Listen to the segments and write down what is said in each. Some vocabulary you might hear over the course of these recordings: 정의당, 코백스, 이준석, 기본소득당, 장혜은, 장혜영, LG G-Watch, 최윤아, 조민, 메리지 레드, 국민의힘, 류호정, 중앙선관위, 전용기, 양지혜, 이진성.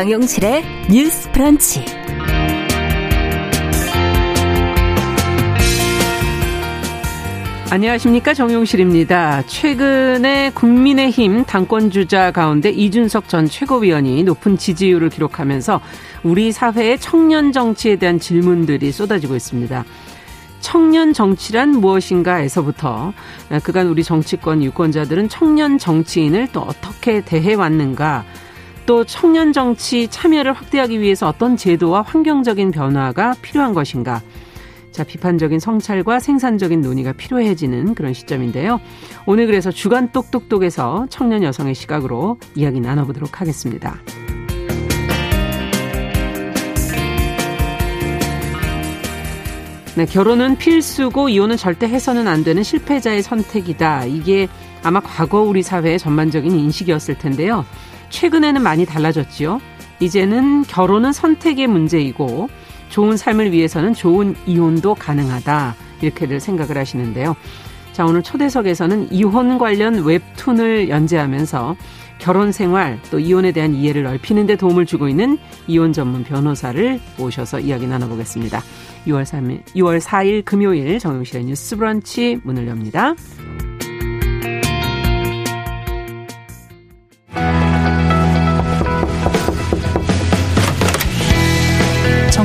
정용실의 뉴스 브런치. 안녕하십니까, 정용실입니다. 최근에 국민의힘 당권주자 가운데 이준석 전 최고위원이 높은 지지율을 기록하면서 우리 사회의 청년 정치에 대한 질문들이 쏟아지고 있습니다. 청년 정치란 무엇인가에서부터 그간 우리 정치권 유권자들은 청년 정치인을 또 어떻게 대해왔는가, 또 청년 정치 참여를 확대하기 위해서 어떤 제도와 환경적인 변화가 필요한 것인가, 자, 비판적인 성찰과 생산적인 논의가 필요해지는 그런 시점인데요. 오늘 그래서 주간 똑똑똑에서 청년 여성의 시각으로 이야기 나눠보도록 하겠습니다. 네, 결혼은 필수고 이혼은 절대 해서는 안 되는 실패자의 선택이다. 이게 아마 과거 우리 사회의 전반적인 인식이었을 텐데요. 최근에는 많이 달라졌지요. 이제는 결혼은 선택의 문제이고 좋은 삶을 위해서는 좋은 이혼도 가능하다, 이렇게들 생각을 하시는데요. 자, 오늘 초대석에서는 이혼 관련 웹툰을 연재하면서 결혼 생활 또 이혼에 대한 이해를 넓히는 데 도움을 주고 있는 이혼 전문 변호사를 모셔서 이야기 나눠보겠습니다. 6월 4일 금요일 정용실의 뉴스 브런치 문을 엽니다.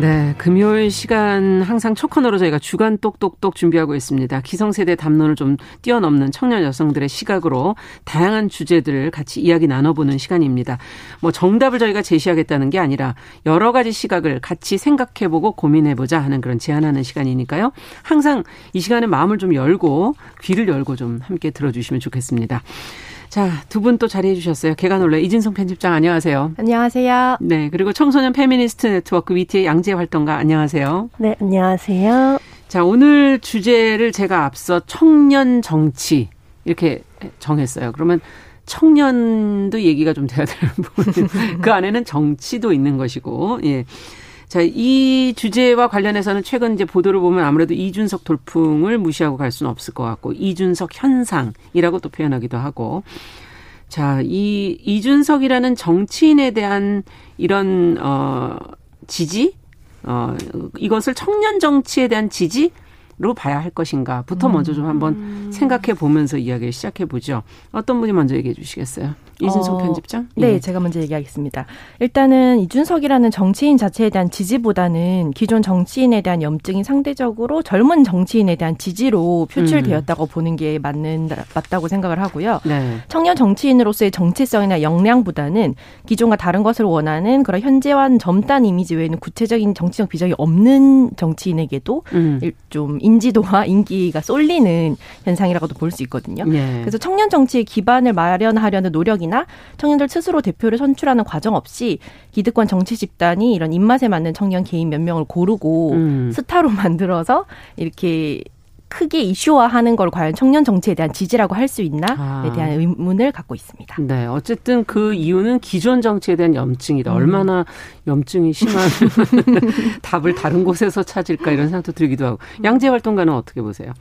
네, 금요일 시간 항상 첫 코너로 저희가 주간 똑똑똑 준비하고 있습니다. 기성세대 담론을 좀 뛰어넘는 청년 여성들의 시각으로 다양한 주제들을 같이 이야기 나눠보는 시간입니다. 뭐 정답을 저희가 제시하겠다는 게 아니라 여러 가지 시각을 같이 생각해보고 고민해보자 하는 그런 제안하는 시간이니까요. 항상 이 시간에 마음을 좀 열고 귀를 열고 좀 함께 들어주시면 좋겠습니다. 자, 두 분 또 자리해 주셨어요. 개관올레 이진성 편집장, 안녕하세요. 안녕하세요. 네, 그리고 청소년 페미니스트 네트워크 위티의 양재 활동가, 안녕하세요. 네, 안녕하세요. 자, 오늘 주제를 제가 앞서 청년 정치 이렇게 정했어요. 그러면 청년도 얘기가 좀 돼야 되는 부분. 그 안에는 정치도 있는 것이고, 예. 자, 이 주제와 관련해서는 최근 이제 보도를 보면 아무래도 이준석 돌풍을 무시하고 갈 수는 없을 것 같고, 이준석 현상이라고 또 표현하기도 하고, 자, 이 이준석이라는 정치인에 대한 이런 지지, 이것을 청년 정치에 대한 지지로 봐야 할 것인가부터 먼저 좀 한번 생각해 보면서 이야기를 시작해 보죠. 어떤 분이 먼저 얘기해 주시겠어요? 이준석 편집장? 네, 예. 제가 먼저 얘기하겠습니다. 일단은 이준석이라는 정치인 자체에 대한 지지보다는 기존 정치인에 대한 염증이 상대적으로 젊은 정치인에 대한 지지로 표출되었다고 보는 게 맞다고 생각을 하고요. 네. 청년 정치인으로서의 정체성이나 역량보다는 기존과 다른 것을 원하는 그런 현재와는 젊다는 이미지 외에는 구체적인 정치적 비전이 없는 정치인에게도 좀 인지도와 인기가 쏠리는 현상이라고도 볼 수 있거든요. 네. 그래서 청년 정치의 기반을 마련하려는 노력이 청년들 스스로 대표를 선출하는 과정 없이 기득권 정치 집단이 이런 입맛에 맞는 청년 개인 몇 명을 고르고 스타로 만들어서 이렇게 크게 이슈화하는 걸 과연 청년 정치에 대한 지지라고 할 수 있나에 대한 의문을 갖고 있습니다. 네, 어쨌든 그 이유는 기존 정치에 대한 염증이다. 얼마나 염증이 심한 답을 다른 곳에서 찾을까, 이런 생각도 들기도 하고. 양재 활동가는 어떻게 보세요?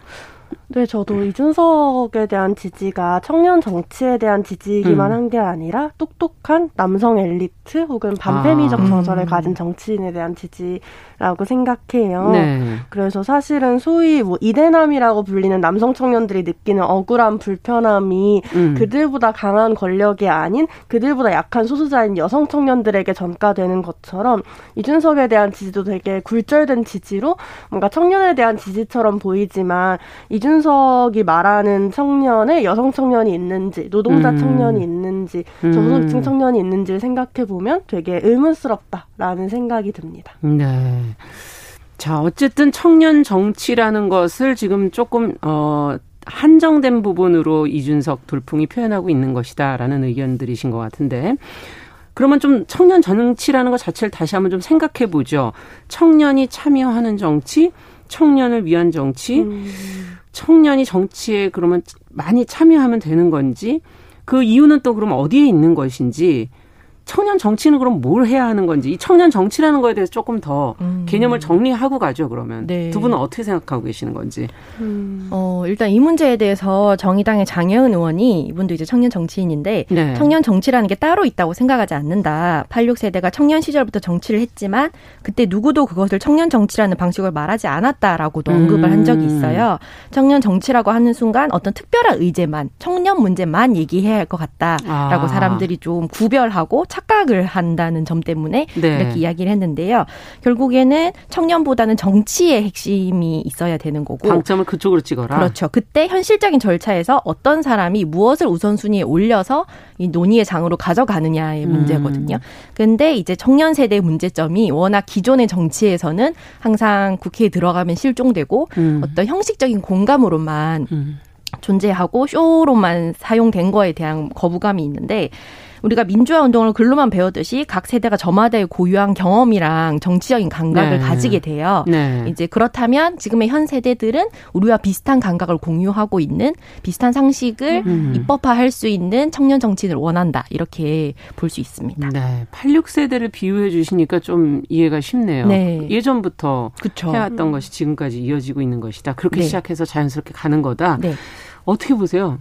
네, 저도 이준석에 대한 지지가 청년 정치에 대한 지지이기만 한 게 아니라 똑똑한 남성 엘리트 혹은 반페미적 저절을 가진 정치인에 대한 지지라고 생각해요. 네. 그래서 사실은 소위 뭐 이대남이라고 불리는 남성 청년들이 느끼는 억울한 불편함이 그들보다 강한 권력이 아닌 그들보다 약한 소수자인 여성 청년들에게 전가되는 것처럼 이준석에 대한 지지도 되게 굴절된 지지로 뭔가 청년에 대한 지지처럼 보이지만 이준석이 말하는 청년에 여성 청년이 있는지, 노동자 청년이 있는지, 저소득층 청년이 있는지를 생각해보면 되게 의문스럽다라는 생각이 듭니다. 네. 자, 어쨌든 청년 정치라는 것을 지금 조금 한정된 부분으로 이준석 돌풍이 표현하고 있는 것이다라는 의견들이신 것 같은데, 그러면 좀 청년 정치라는 것 자체를 다시 한번 좀 생각해보죠. 청년이 참여하는 정치, 청년을 위한 정치, 청년이 정치에 그러면 많이 참여하면 되는 건지, 그 이유는 또 그럼 어디에 있는 것인지, 청년 정치는 그럼 뭘 해야 하는 건지, 이 청년 정치라는 거에 대해서 조금 더 개념을 정리하고 가죠. 그러면 네. 두 분은 어떻게 생각하고 계시는 건지. 일단 이 문제에 대해서 정의당의 장혜은 의원이, 이분도 이제 청년 정치인인데 네. 청년 정치라는 게 따로 있다고 생각하지 않는다. 86세대가 청년 시절부터 정치를 했지만 그때 누구도 그것을 청년 정치라는 방식을 말하지 않았다라고도 언급을 한 적이 있어요. 청년 정치라고 하는 순간 어떤 특별한 의제만, 청년 문제만 얘기해야 할 것 같다라고 사람들이 좀 구별하고 착각을 한다는 점 때문에 네. 그렇게 이야기를 했는데요. 결국에는 청년보다는 정치의 핵심이 있어야 되는 거고. 방점을 그쪽으로 찍어라. 그렇죠. 그때 현실적인 절차에서 어떤 사람이 무엇을 우선순위에 올려서 이 논의의 장으로 가져가느냐의 문제거든요. 근데 이제 청년 세대의 문제점이 워낙 기존의 정치에서는 항상 국회에 들어가면 실종되고 어떤 형식적인 공감으로만 존재하고 쇼로만 사용된 거에 대한 거부감이 있는데, 우리가 민주화 운동을 글로만 배우듯이 각 세대가 저마다의 고유한 경험이랑 정치적인 감각을 네. 가지게 돼요. 네. 이제 그렇다면 지금의 현 세대들은 우리와 비슷한 감각을 공유하고 있는, 비슷한 상식을 입법화할 수 있는 청년 정치인을 원한다. 이렇게 볼 수 있습니다. 네. 86세대를 비유해 주시니까 좀 이해가 쉽네요. 네. 예전부터 그쵸. 해왔던 것이 지금까지 이어지고 있는 것이다. 그렇게 네. 시작해서 자연스럽게 가는 거다. 네. 어떻게 보세요?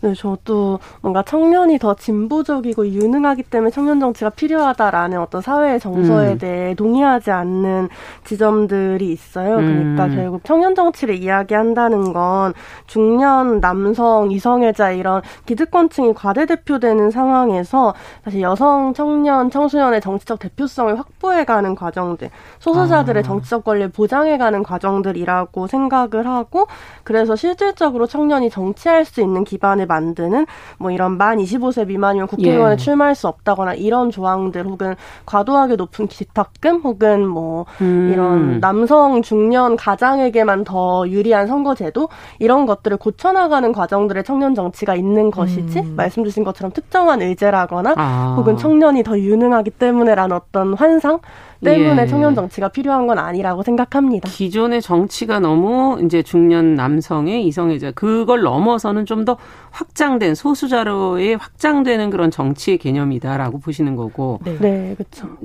네, 저도 뭔가 청년이 더 진보적이고 유능하기 때문에 청년 정치가 필요하다라는 어떤 사회의 정서에 대해 동의하지 않는 지점들이 있어요. 그러니까 결국 청년 정치를 이야기한다는 건 중년, 남성, 이성애자 이런 기득권층이 과대대표되는 상황에서 사실 여성, 청년, 청소년의 정치적 대표성을 확보해가는 과정들, 소수자들의 정치적 권리를 보장해가는 과정들이라고 생각을 하고, 그래서 실질적으로 청년이 정치할 수 있는 기반을 만드는 뭐 이런 만 25세 미만이면 국회의원에 예. 출마할 수 없다거나 이런 조항들, 혹은 과도하게 높은 기탁금, 혹은 뭐 이런 남성 중년 가장에게만 더 유리한 선거제도, 이런 것들을 고쳐나가는 과정들의 청년 정치가 있는 것이지 말씀 주신 것처럼 특정한 의제라거나 혹은 청년이 더 유능하기 때문에라는 어떤 환상 때문에 예. 청년 정치가 필요한 건 아니라고 생각합니다. 기존의 정치가 너무 이제 중년 남성의 이성애자 그걸 넘어서는 좀 더 확장된, 소수자로의 확장되는 그런 정치의 개념이다라고 보시는 거고. 네, 네 그렇죠.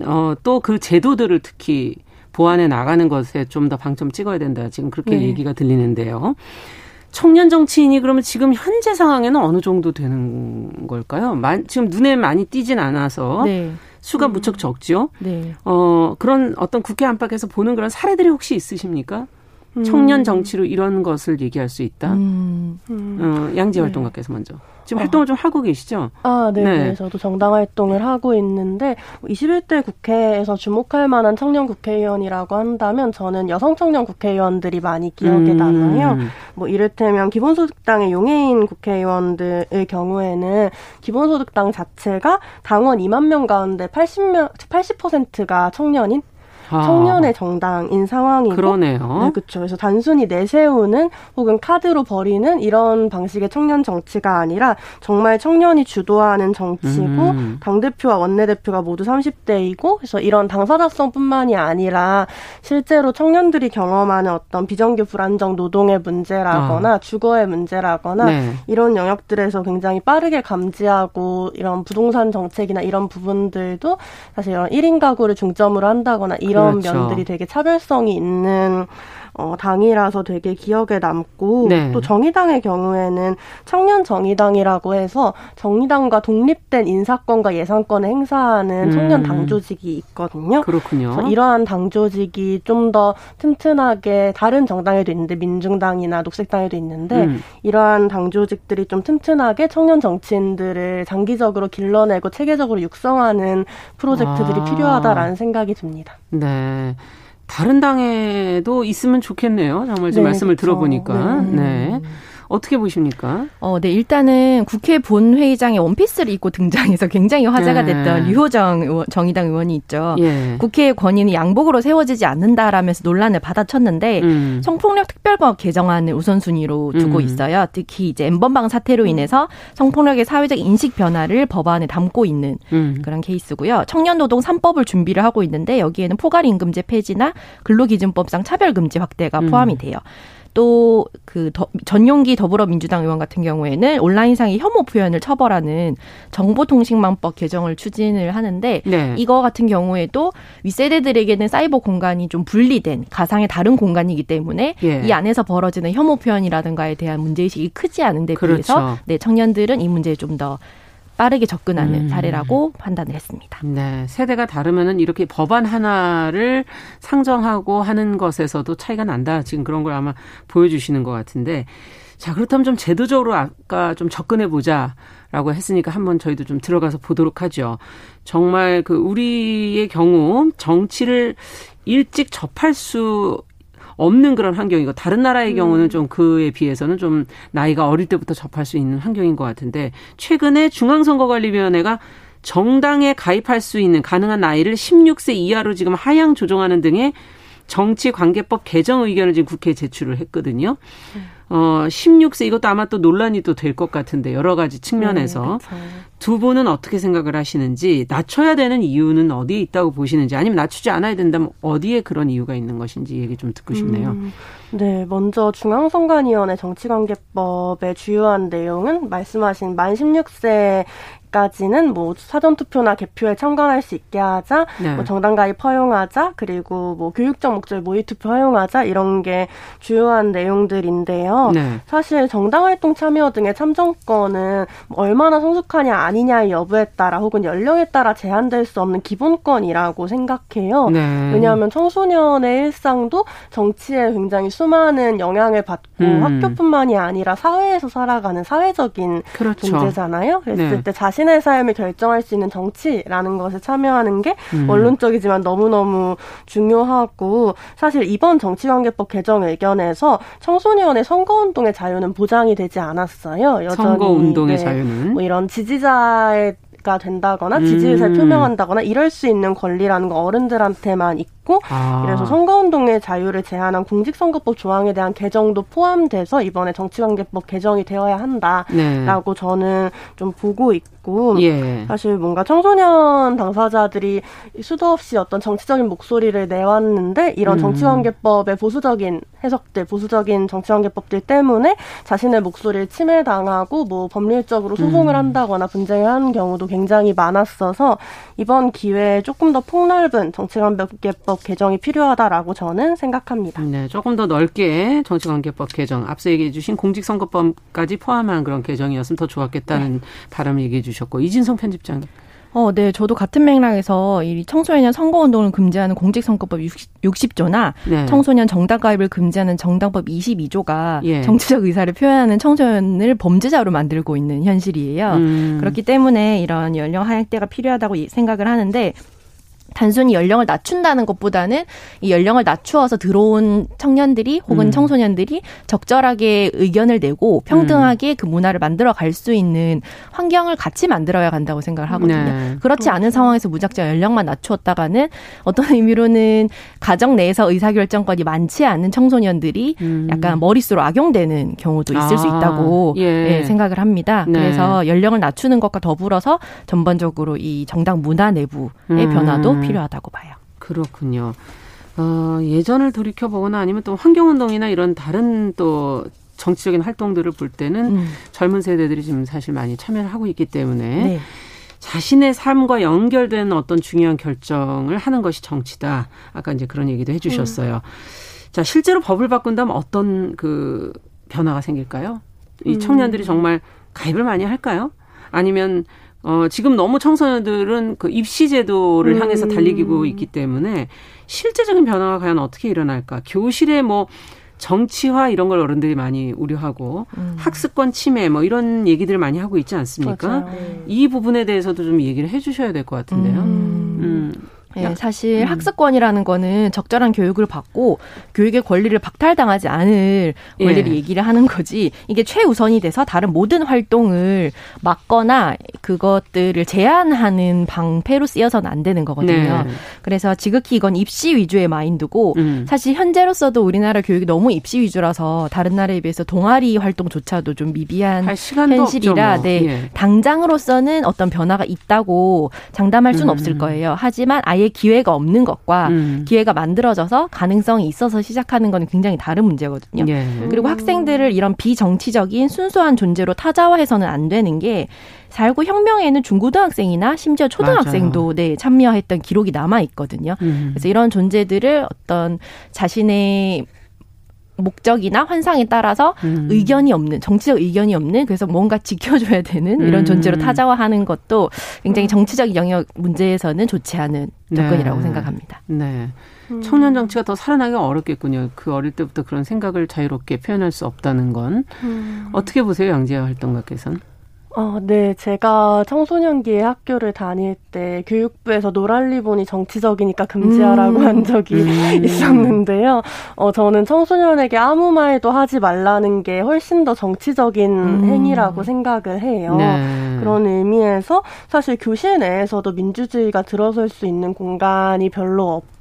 또 그 제도들을 특히 보완해 나가는 것에 좀 더 방점 찍어야 된다. 지금 그렇게 네. 얘기가 들리는데요. 청년 정치인이 그러면 지금 현재 상황에는 어느 정도 되는 걸까요? 지금 눈에 많이 띄진 않아서. 네. 수가 무척 적죠. 네. 그런 어떤 국회 안팎에서 보는 그런 사례들이 혹시 있으십니까? 청년 정치로 이런 것을 얘기할 수 있다. 양지 활동가께서 네. 먼저. 지금 활동을 좀 하고 계시죠? 네. 네. 저도 정당 활동을 하고 있는데 21대 국회에서 주목할 만한 청년 국회의원이라고 한다면 저는 여성 청년 국회의원들이 많이 기억에 남아요. 뭐 이를테면 기본소득당의 용해인 국회의원들의 경우에는 기본소득당 자체가 당원 2만 명 가운데 80%가 청년인 청년의 정당인 상황이고. 그러네요. 네, 그렇죠. 그래서 단순히 내세우는 혹은 카드로 버리는 이런 방식의 청년 정치가 아니라 정말 청년이 주도하는 정치고 당대표와 원내대표가 모두 30대이고, 그래서 이런 당사자성뿐만이 아니라 실제로 청년들이 경험하는 어떤 비정규 불안정 노동의 문제라거나 주거의 문제라거나 네. 이런 영역들에서 굉장히 빠르게 감지하고, 이런 부동산 정책이나 이런 부분들도 사실 이런 1인 가구를 중점으로 한다거나 이런 그렇죠. 면들이 되게 차별성이 있는 당이라서 되게 기억에 남고 네. 또 정의당의 경우에는 청년 정의당이라고 해서 정의당과 독립된 인사권과 예산권을 행사하는 청년 당조직이 있거든요. 그렇군요. 그래서 이러한 당조직이 좀 더 튼튼하게, 다른 정당에도 있는데 민중당이나 녹색당에도 있는데 이러한 당조직들이 좀 튼튼하게 청년 정치인들을 장기적으로 길러내고 체계적으로 육성하는 프로젝트들이 필요하다라는 생각이 듭니다. 네. 다른 당에도 있으면 좋겠네요. 정말 지금 네, 말씀을 그렇죠. 들어보니까. 네. 어떻게 보십니까? 네, 일단은 국회 본회의장에 원피스를 입고 등장해서 굉장히 화제가 됐던 네. 류호정 의원, 정의당 의원이 있죠. 예. 국회의 권위는 양복으로 세워지지 않는다라면서 논란을 받아쳤는데 성폭력 특별법 개정안을 우선순위로 두고 있어요. 특히 이제 N번방 사태로 인해서 성폭력의 사회적 인식 변화를 법안에 담고 있는 그런 케이스고요. 청년노동 3법을 준비를 하고 있는데 여기에는 포괄임금제 폐지나 근로기준법상 차별금지 확대가 포함이 돼요. 또 그 전용기 더불어민주당 의원 같은 경우에는 온라인상의 혐오 표현을 처벌하는 정보통신망법 개정을 추진을 하는데 네. 이거 같은 경우에도 윗세대들에게는 사이버 공간이 좀 분리된 가상의 다른 공간이기 때문에 예. 이 안에서 벌어지는 혐오 표현이라든가에 대한 문제의식이 크지 않은 데 비해서 그렇죠. 네, 청년들은 이 문제에 좀 더 빠르게 접근하는 사례라고 판단을 했습니다. 네, 세대가 다르면은 이렇게 법안 하나를 상정하고 하는 것에서도 차이가 난다. 지금 그런 걸 아마 보여주시는 것 같은데, 자 그렇다면 좀 제도적으로 아까 좀 접근해 보자라고 했으니까 한번 저희도 좀 들어가서 보도록 하죠. 정말 그 우리의 경우 정치를 일찍 접할 수 없는 그런 환경이고 다른 나라의 경우는 좀 그에 비해서는 좀 나이가 어릴 때부터 접할 수 있는 환경인 것 같은데 최근에 중앙선거관리위원회가 정당에 가입할 수 있는 가능한 나이를 16세 이하로 지금 하향 조정하는 등의 정치관계법 개정 의견을 지금 국회에 제출을 했거든요. 16세 이것도 아마 또 논란이 또 될 것 같은데 여러 가지 측면에서 네, 두 분은 어떻게 생각을 하시는지 낮춰야 되는 이유는 어디에 있다고 보시는지 아니면 낮추지 않아야 된다면 어디에 그런 이유가 있는 것인지 얘기 좀 듣고 싶네요. 네, 먼저 중앙선관위원회 정치관계법의 주요한 내용은 말씀하신 만 16세 까지는 뭐 사전투표나 개표에 참관할 수 있게 하자, 네. 뭐 정당 가입 허용하자, 그리고 뭐 교육적 목적의 모의투표 허용하자 이런 게 주요한 내용들인데요. 네. 사실 정당 활동 참여 등의 참정권은 얼마나 성숙하냐 아니냐의 여부에 따라 혹은 연령에 따라 제한될 수 없는 기본권이라고 생각해요. 네. 왜냐하면 청소년의 일상도 정치에 굉장히 수많은 영향을 받고 학교뿐만이 아니라 사회에서 살아가는 사회적인 그렇죠. 존재잖아요. 그랬을 네. 때 자신 내 삶을 결정할 수 있는 정치라는 것에 참여하는 게 원론적이지만 너무너무 중요하고 사실 이번 정치관계법 개정 의견에서 청소년의 선거운동의 자유는 보장이 되지 않았어요. 여전히 선거운동의 네, 자유는? 뭐 이런 지지자의 가 된다거나 지지의사를 표명한다거나 이럴 수 있는 권리라는 거 어른들한테만 있고 그래서 선거운동의 자유를 제한한 공직선거법 조항에 대한 개정도 포함돼서 이번에 정치관계법 개정이 되어야 한다라고 네. 저는 좀 보고 있고 예. 사실 뭔가 청소년 당사자들이 수도 없이 어떤 정치적인 목소리를 내왔는데 이런 정치관계법의 보수적인 해석들, 보수적인 정치관계법들 때문에 자신의 목소리를 침해당하고 뭐 법률적으로 소송을 한다거나 분쟁을 하는 경우도 굉장히 많았어서 이번 기회에 조금 더 폭넓은 정치관계법 개정이 필요하다라고 저는 생각합니다. 네, 조금 더 넓게 정치관계법 개정, 앞서 얘기해 주신 공직선거법까지 포함한 그런 개정이었으면 더 좋았겠다는 네. 바람을 얘기해 주셨고 이진성 편집장님. 네, 저도 같은 맥락에서 이 청소년 선거운동을 금지하는 공직선거법 60조나 네. 청소년 정당 가입을 금지하는 정당법 22조가 예. 정치적 의사를 표현하는 청소년을 범죄자로 만들고 있는 현실이에요. 그렇기 때문에 이런 연령 하향대가 필요하다고 생각을 하는데 단순히 연령을 낮춘다는 것보다는 이 연령을 낮추어서 들어온 청년들이 혹은 청소년들이 적절하게 의견을 내고 평등하게 그 문화를 만들어 갈 수 있는 환경을 같이 만들어야 한다고 생각을 하거든요. 네. 그렇지 않은 상황에서 무작정 연령만 낮추었다가는 어떤 의미로는 가정 내에서 의사결정권이 많지 않은 청소년들이 약간 머릿수로 악용되는 경우도 있을 수 있다고 예. 예, 생각을 합니다. 네. 그래서 연령을 낮추는 것과 더불어서 전반적으로 이 정당 문화 내부의 변화도 필요하다고 봐요. 그렇군요. 예전을 돌이켜보거나 아니면 또 환경운동이나 이런 다른 또 정치적인 활동들을 볼 때는 젊은 세대들이 지금 사실 많이 참여를 하고 있기 때문에 네. 자신의 삶과 연결된 어떤 중요한 결정을 하는 것이 정치다. 아까 이제 그런 얘기도 해주셨어요. 자, 실제로 법을 바꾼다면 어떤 그 변화가 생길까요? 이 청년들이 정말 가입을 많이 할까요? 아니면 지금 너무 청소년들은 그 입시 제도를 향해서 달리기고 있기 때문에 실제적인 변화가 과연 어떻게 일어날까? 교실에 뭐 정치화 이런 걸 어른들이 많이 우려하고 학습권 침해 뭐 이런 얘기들을 많이 하고 있지 않습니까? 맞아요. 이 부분에 대해서도 좀 얘기를 해 주셔야 될 것 같은데요. 네, 사실 학습권이라는 거는 적절한 교육을 받고 교육의 권리를 박탈당하지 않을 권리를 예. 얘기를 하는 거지 이게 최우선이 돼서 다른 모든 활동을 막거나 그것들을 제한하는 방패로 쓰여서는 안 되는 거거든요. 네. 그래서 지극히 이건 입시 위주의 마인드고 사실 현재로서도 우리나라 교육이 너무 입시 위주라서 다른 나라에 비해서 동아리 활동조차도 좀 미비한 현실이라 뭐. 네, 예. 당장으로서는 어떤 변화가 있다고 장담할 수는 없을 거예요. 하지만 아예 아예 기회가 없는 것과 기회가 만들어져서 가능성이 있어서 시작하는 건 굉장히 다른 문제거든요. 예. 그리고 학생들을 이런 비정치적인 순수한 존재로 타자화해서는 안 되는 게 4.19 혁명에는 중고등학생이나 심지어 초등학생도 네, 참여했던 기록이 남아있거든요. 그래서 이런 존재들을 어떤 자신의 목적이나 환상에 따라서 의견이 없는, 정치적 의견이 없는, 그래서 뭔가 지켜줘야 되는 이런 존재로 타자화하는 것도 굉장히 정치적 영역 문제에서는 좋지 않은 접근이라고 생각합니다. 네. 청년 정치가 더 살아나기가 어렵겠군요. 그 어릴 때부터 그런 생각을 자유롭게 표현할 수 없다는 건. 어떻게 보세요, 양재하 활동가께서는? 네, 제가 청소년기에 학교를 다닐 때 교육부에서 노란 리본이 정치적이니까 금지하라고 한 적이 있었는데요. 저는 청소년에게 아무 말도 하지 말라는 게 훨씬 더 정치적인 행위라고 생각을 해요. 네. 그런 의미에서 사실 교실 내에서도 민주주의가 들어설 수 있는 공간이 별로 없고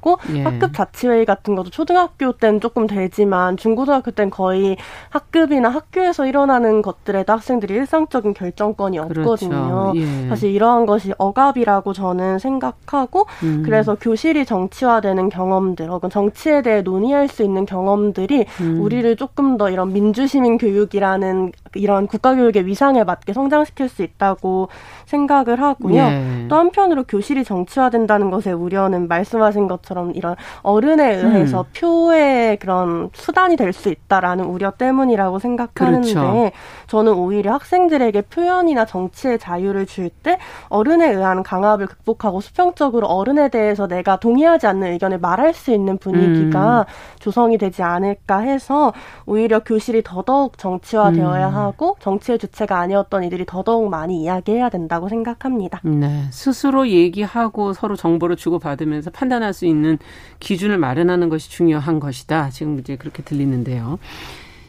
학급 자치회의 같은 것도 초등학교 때는 조금 되지만 중고등학교 때는 거의 학급이나 학교에서 일어나는 것들에도 학생들이 일상적인 결정 권이 없거든요. 그렇죠. 예. 사실 이러한 것이 억압이라고 저는 생각하고 그래서 교실이 정치화되는 경험들 혹은 정치에 대해 논의할 수 있는 경험들이 우리를 조금 더 이런 민주시민 교육이라는 이런 국가교육의 위상에 맞게 성장시킬 수 있다고 생각을 하고요. 예. 또 한편으로 교실이 정치화된다는 것의 우려는 말씀하신 것처럼 이런 어른에 의해서 표의 그런 수단이 될 수 있다라는 우려 때문이라고 생각하는데 그렇죠. 저는 오히려 학생들에게 표현이나 정치의 자유를 줄 때 어른에 의한 강압을 극복하고 수평적으로 어른에 대해서 내가 동의하지 않는 의견을 말할 수 있는 분위기가 조성이 되지 않을까 해서 오히려 교실이 더더욱 정치화되어야 하고 정치의 주체가 아니었던 이들이 더더욱 많이 이야기해야 된다고 생각합니다. 네, 스스로 얘기하고 서로 정보를 주고받으면서 판단할 수 있는 기준을 마련하는 것이 중요한 것이다. 지금 이제 그렇게 들리는데요.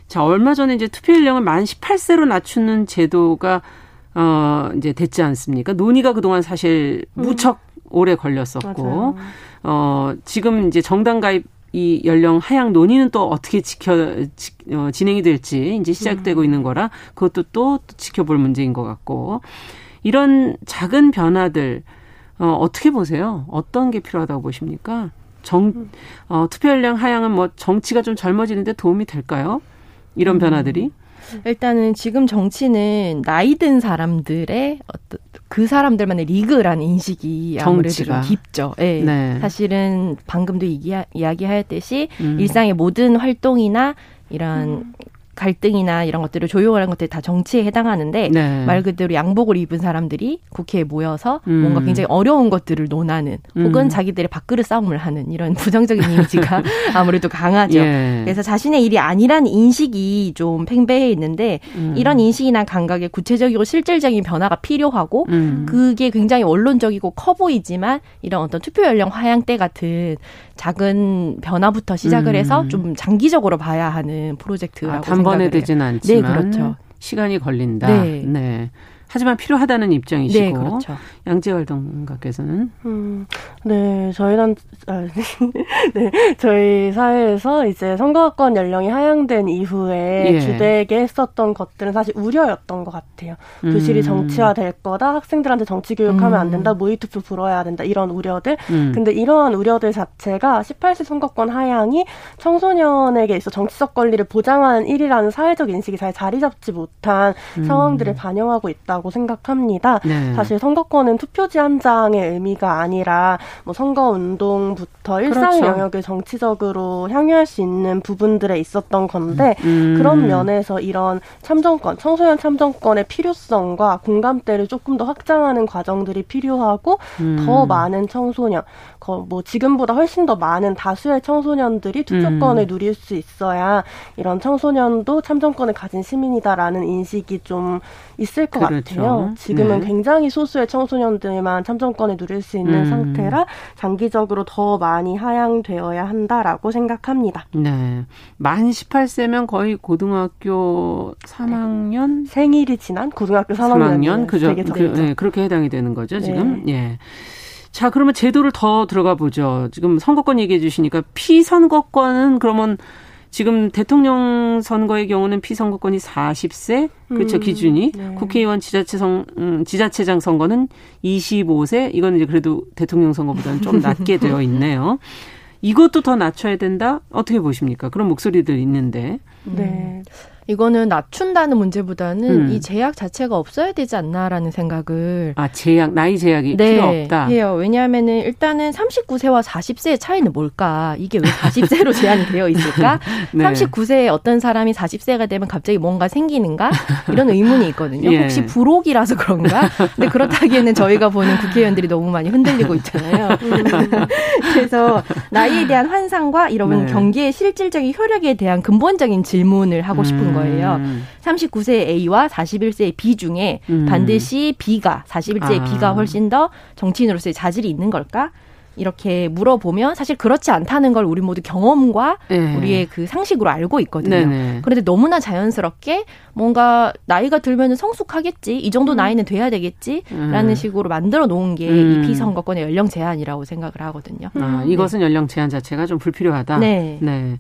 자, 얼마 전에 이제 투표 연령을 만 18세로 낮추는 제도가 이제 됐지 않습니까? 논의가 그동안 사실 무척 오래 걸렸었고, 맞아요. 지금 이제 정당 가입 이 연령 하향 논의는 또 어떻게 진행이 될지 이제 시작되고 있는 거라 그것도 또 지켜볼 문제인 것 같고, 이런 작은 변화들 어떻게 보세요? 어떤 게 필요하다고 보십니까? 투표 연령 하향은 뭐 정치가 좀 젊어지는데 도움이 될까요? 이런 변화들이? 일단은 지금 정치는 나이 든 사람들의 어떤 그 사람들만의 리그라는 인식이 아무래도 좀 깊죠. 네. 네. 사실은 방금도 이야기하였듯이 일상의 모든 활동이나 이런 갈등이나 이런 것들을 조용한 것들이 다 정치에 해당하는데 말 그대로 양복을 입은 사람들이 국회에 모여서 뭔가 굉장히 어려운 것들을 논하는 혹은 자기들의 밥그릇 싸움을 하는 이런 부정적인 이미지가 아무래도 강하죠. 예. 그래서 자신의 일이 아니란 인식이 좀 팽배해 있는데 이런 인식이나 감각에 구체적이고 실질적인 변화가 필요하고 그게 굉장히 원론적이고 커 보이지만 이런 어떤 투표 연령 하향대 같은 작은 변화부터 시작을 해서 좀 장기적으로 봐야 하는 프로젝트라고 생각합니다. 번에 되진 않지만 네, 그렇죠. 시간이 걸린다. 네. 네. 하지만 필요하다는 입장이시고 네, 그렇죠. 양재활동가께서는 네, 저희 사회에서 이제 선거권 연령이 하향된 이후에 주되게 했었던 것들은 사실 우려였던 것 같아요. 교실이 정치화될 거다, 학생들한테 정치 교육하면 안 된다, 모의투표 불어야 된다 이런 우려들. 근데 이러한 우려들 자체가 18세 선거권 하향이 청소년에게 있어 정치적 권리를 보장하는 일이라는 사회적 인식이 잘 자리 잡지 못한 상황들을 반영하고 있다고 생각합니다. 네. 사실 선거권은 투표지 한 장의 의미가 아니라 뭐 선거운동부터 일상의 그렇죠. 영역을 정치적으로 향유할 수 있는 부분들에 있었던 건데 그런 면에서 이런 참정권, 청소년 참정권의 필요성과 공감대를 조금 더 확장하는 과정들이 필요하고 더 많은 청소년, 뭐 지금보다 훨씬 더 많은 다수의 청소년들이 투표권을 누릴 수 있어야 이런 청소년도 참정권을 가진 시민이다라는 인식이 좀 있을 것 그렇죠. 같아요. 지금은 굉장히 소수의 청소년들만 참정권을 누릴 수 있는 상태라 장기적으로 더 많이 하향되어야 한다라고 생각합니다. 네, 만 18세면 거의 고등학교 3학년? 생일이 지난 고등학교 3학년. 그죠. 네, 그렇게 해당이 되는 거죠, 지금. 예. 자, 그러면 제도를 더 들어가 보죠. 지금 선거권 얘기해 주시니까 피선거권은 그러면 지금 대통령 선거의 경우는 피선거권이 40세, 그렇죠, 기준이. 네. 국회의원 지자체장 선거는 25세. 이건 이제 그래도 대통령 선거보다는 좀 낮게 되어 있네요. 이것도 더 낮춰야 된다? 어떻게 보십니까? 그런 목소리들 있는데. 네. 이거는 낮춘다는 문제보다는 이 제약 자체가 없어야 되지 않나라는 생각을. 아, 제약, 나이 제약이 네, 필요 없다? 네, 해요. 왜냐하면은 일단은 39세와 40세의 차이는 뭘까? 이게 왜 40세로 제한이 되어 있을까? 네. 39세에 어떤 사람이 40세가 되면 갑자기 뭔가 생기는가? 이런 의문이 있거든요. 예. 혹시 불혹이라서 그런가? 근데 그렇다기에는 저희가 보는 국회의원들이 너무 많이 흔들리고 있잖아요. 그래서 나이에 대한 환상과 이런 네. 경기의 실질적인 효력에 대한 근본적인 질문을 하고 싶은 거예요. 39세의 A와 41세의 B 중에 반드시 B가 41세의 B가 훨씬 더 정치인으로서의 자질이 있는 걸까? 이렇게 물어보면 사실 그렇지 않다는 걸 우리 모두 경험과 네. 우리의 그 상식으로 알고 있거든요. 네네. 그런데 너무나 자연스럽게 뭔가 나이가 들면 성숙하겠지, 이 정도 나이는 돼야 되겠지라는 식으로 만들어 놓은 게 이 피선거권의 연령 제한이라고 생각을 하거든요. 아, 이것은 네. 연령 제한 자체가 좀 불필요하다. 네. 네.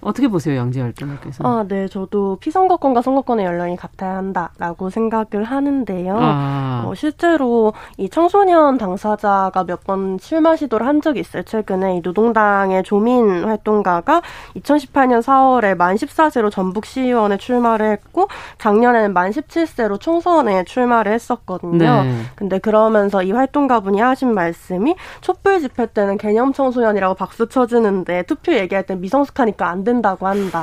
어떻게 보세요, 양지열 변호사께서? 아, 네, 저도 피선거권과 선거권의 연령이 같아야 한다라고 생각을 하는데요. 아. 실제로 이 청소년 당사자가 몇 번 출마 시도를 한 적이 있어요. 최근에 이 노동당의 조민 활동가가 2018년 4월에 만 14세로 전북시의원에 출마를 했고 작년에는 만 17세로 총선에 출마를 했었거든요. 네. 근데 그러면서 이 활동가분이 하신 말씀이 촛불 집회 때는 개념 청소년이라고 박수 쳐주는데 투표 얘기할 때 미성숙하니까 안 된다고 한다.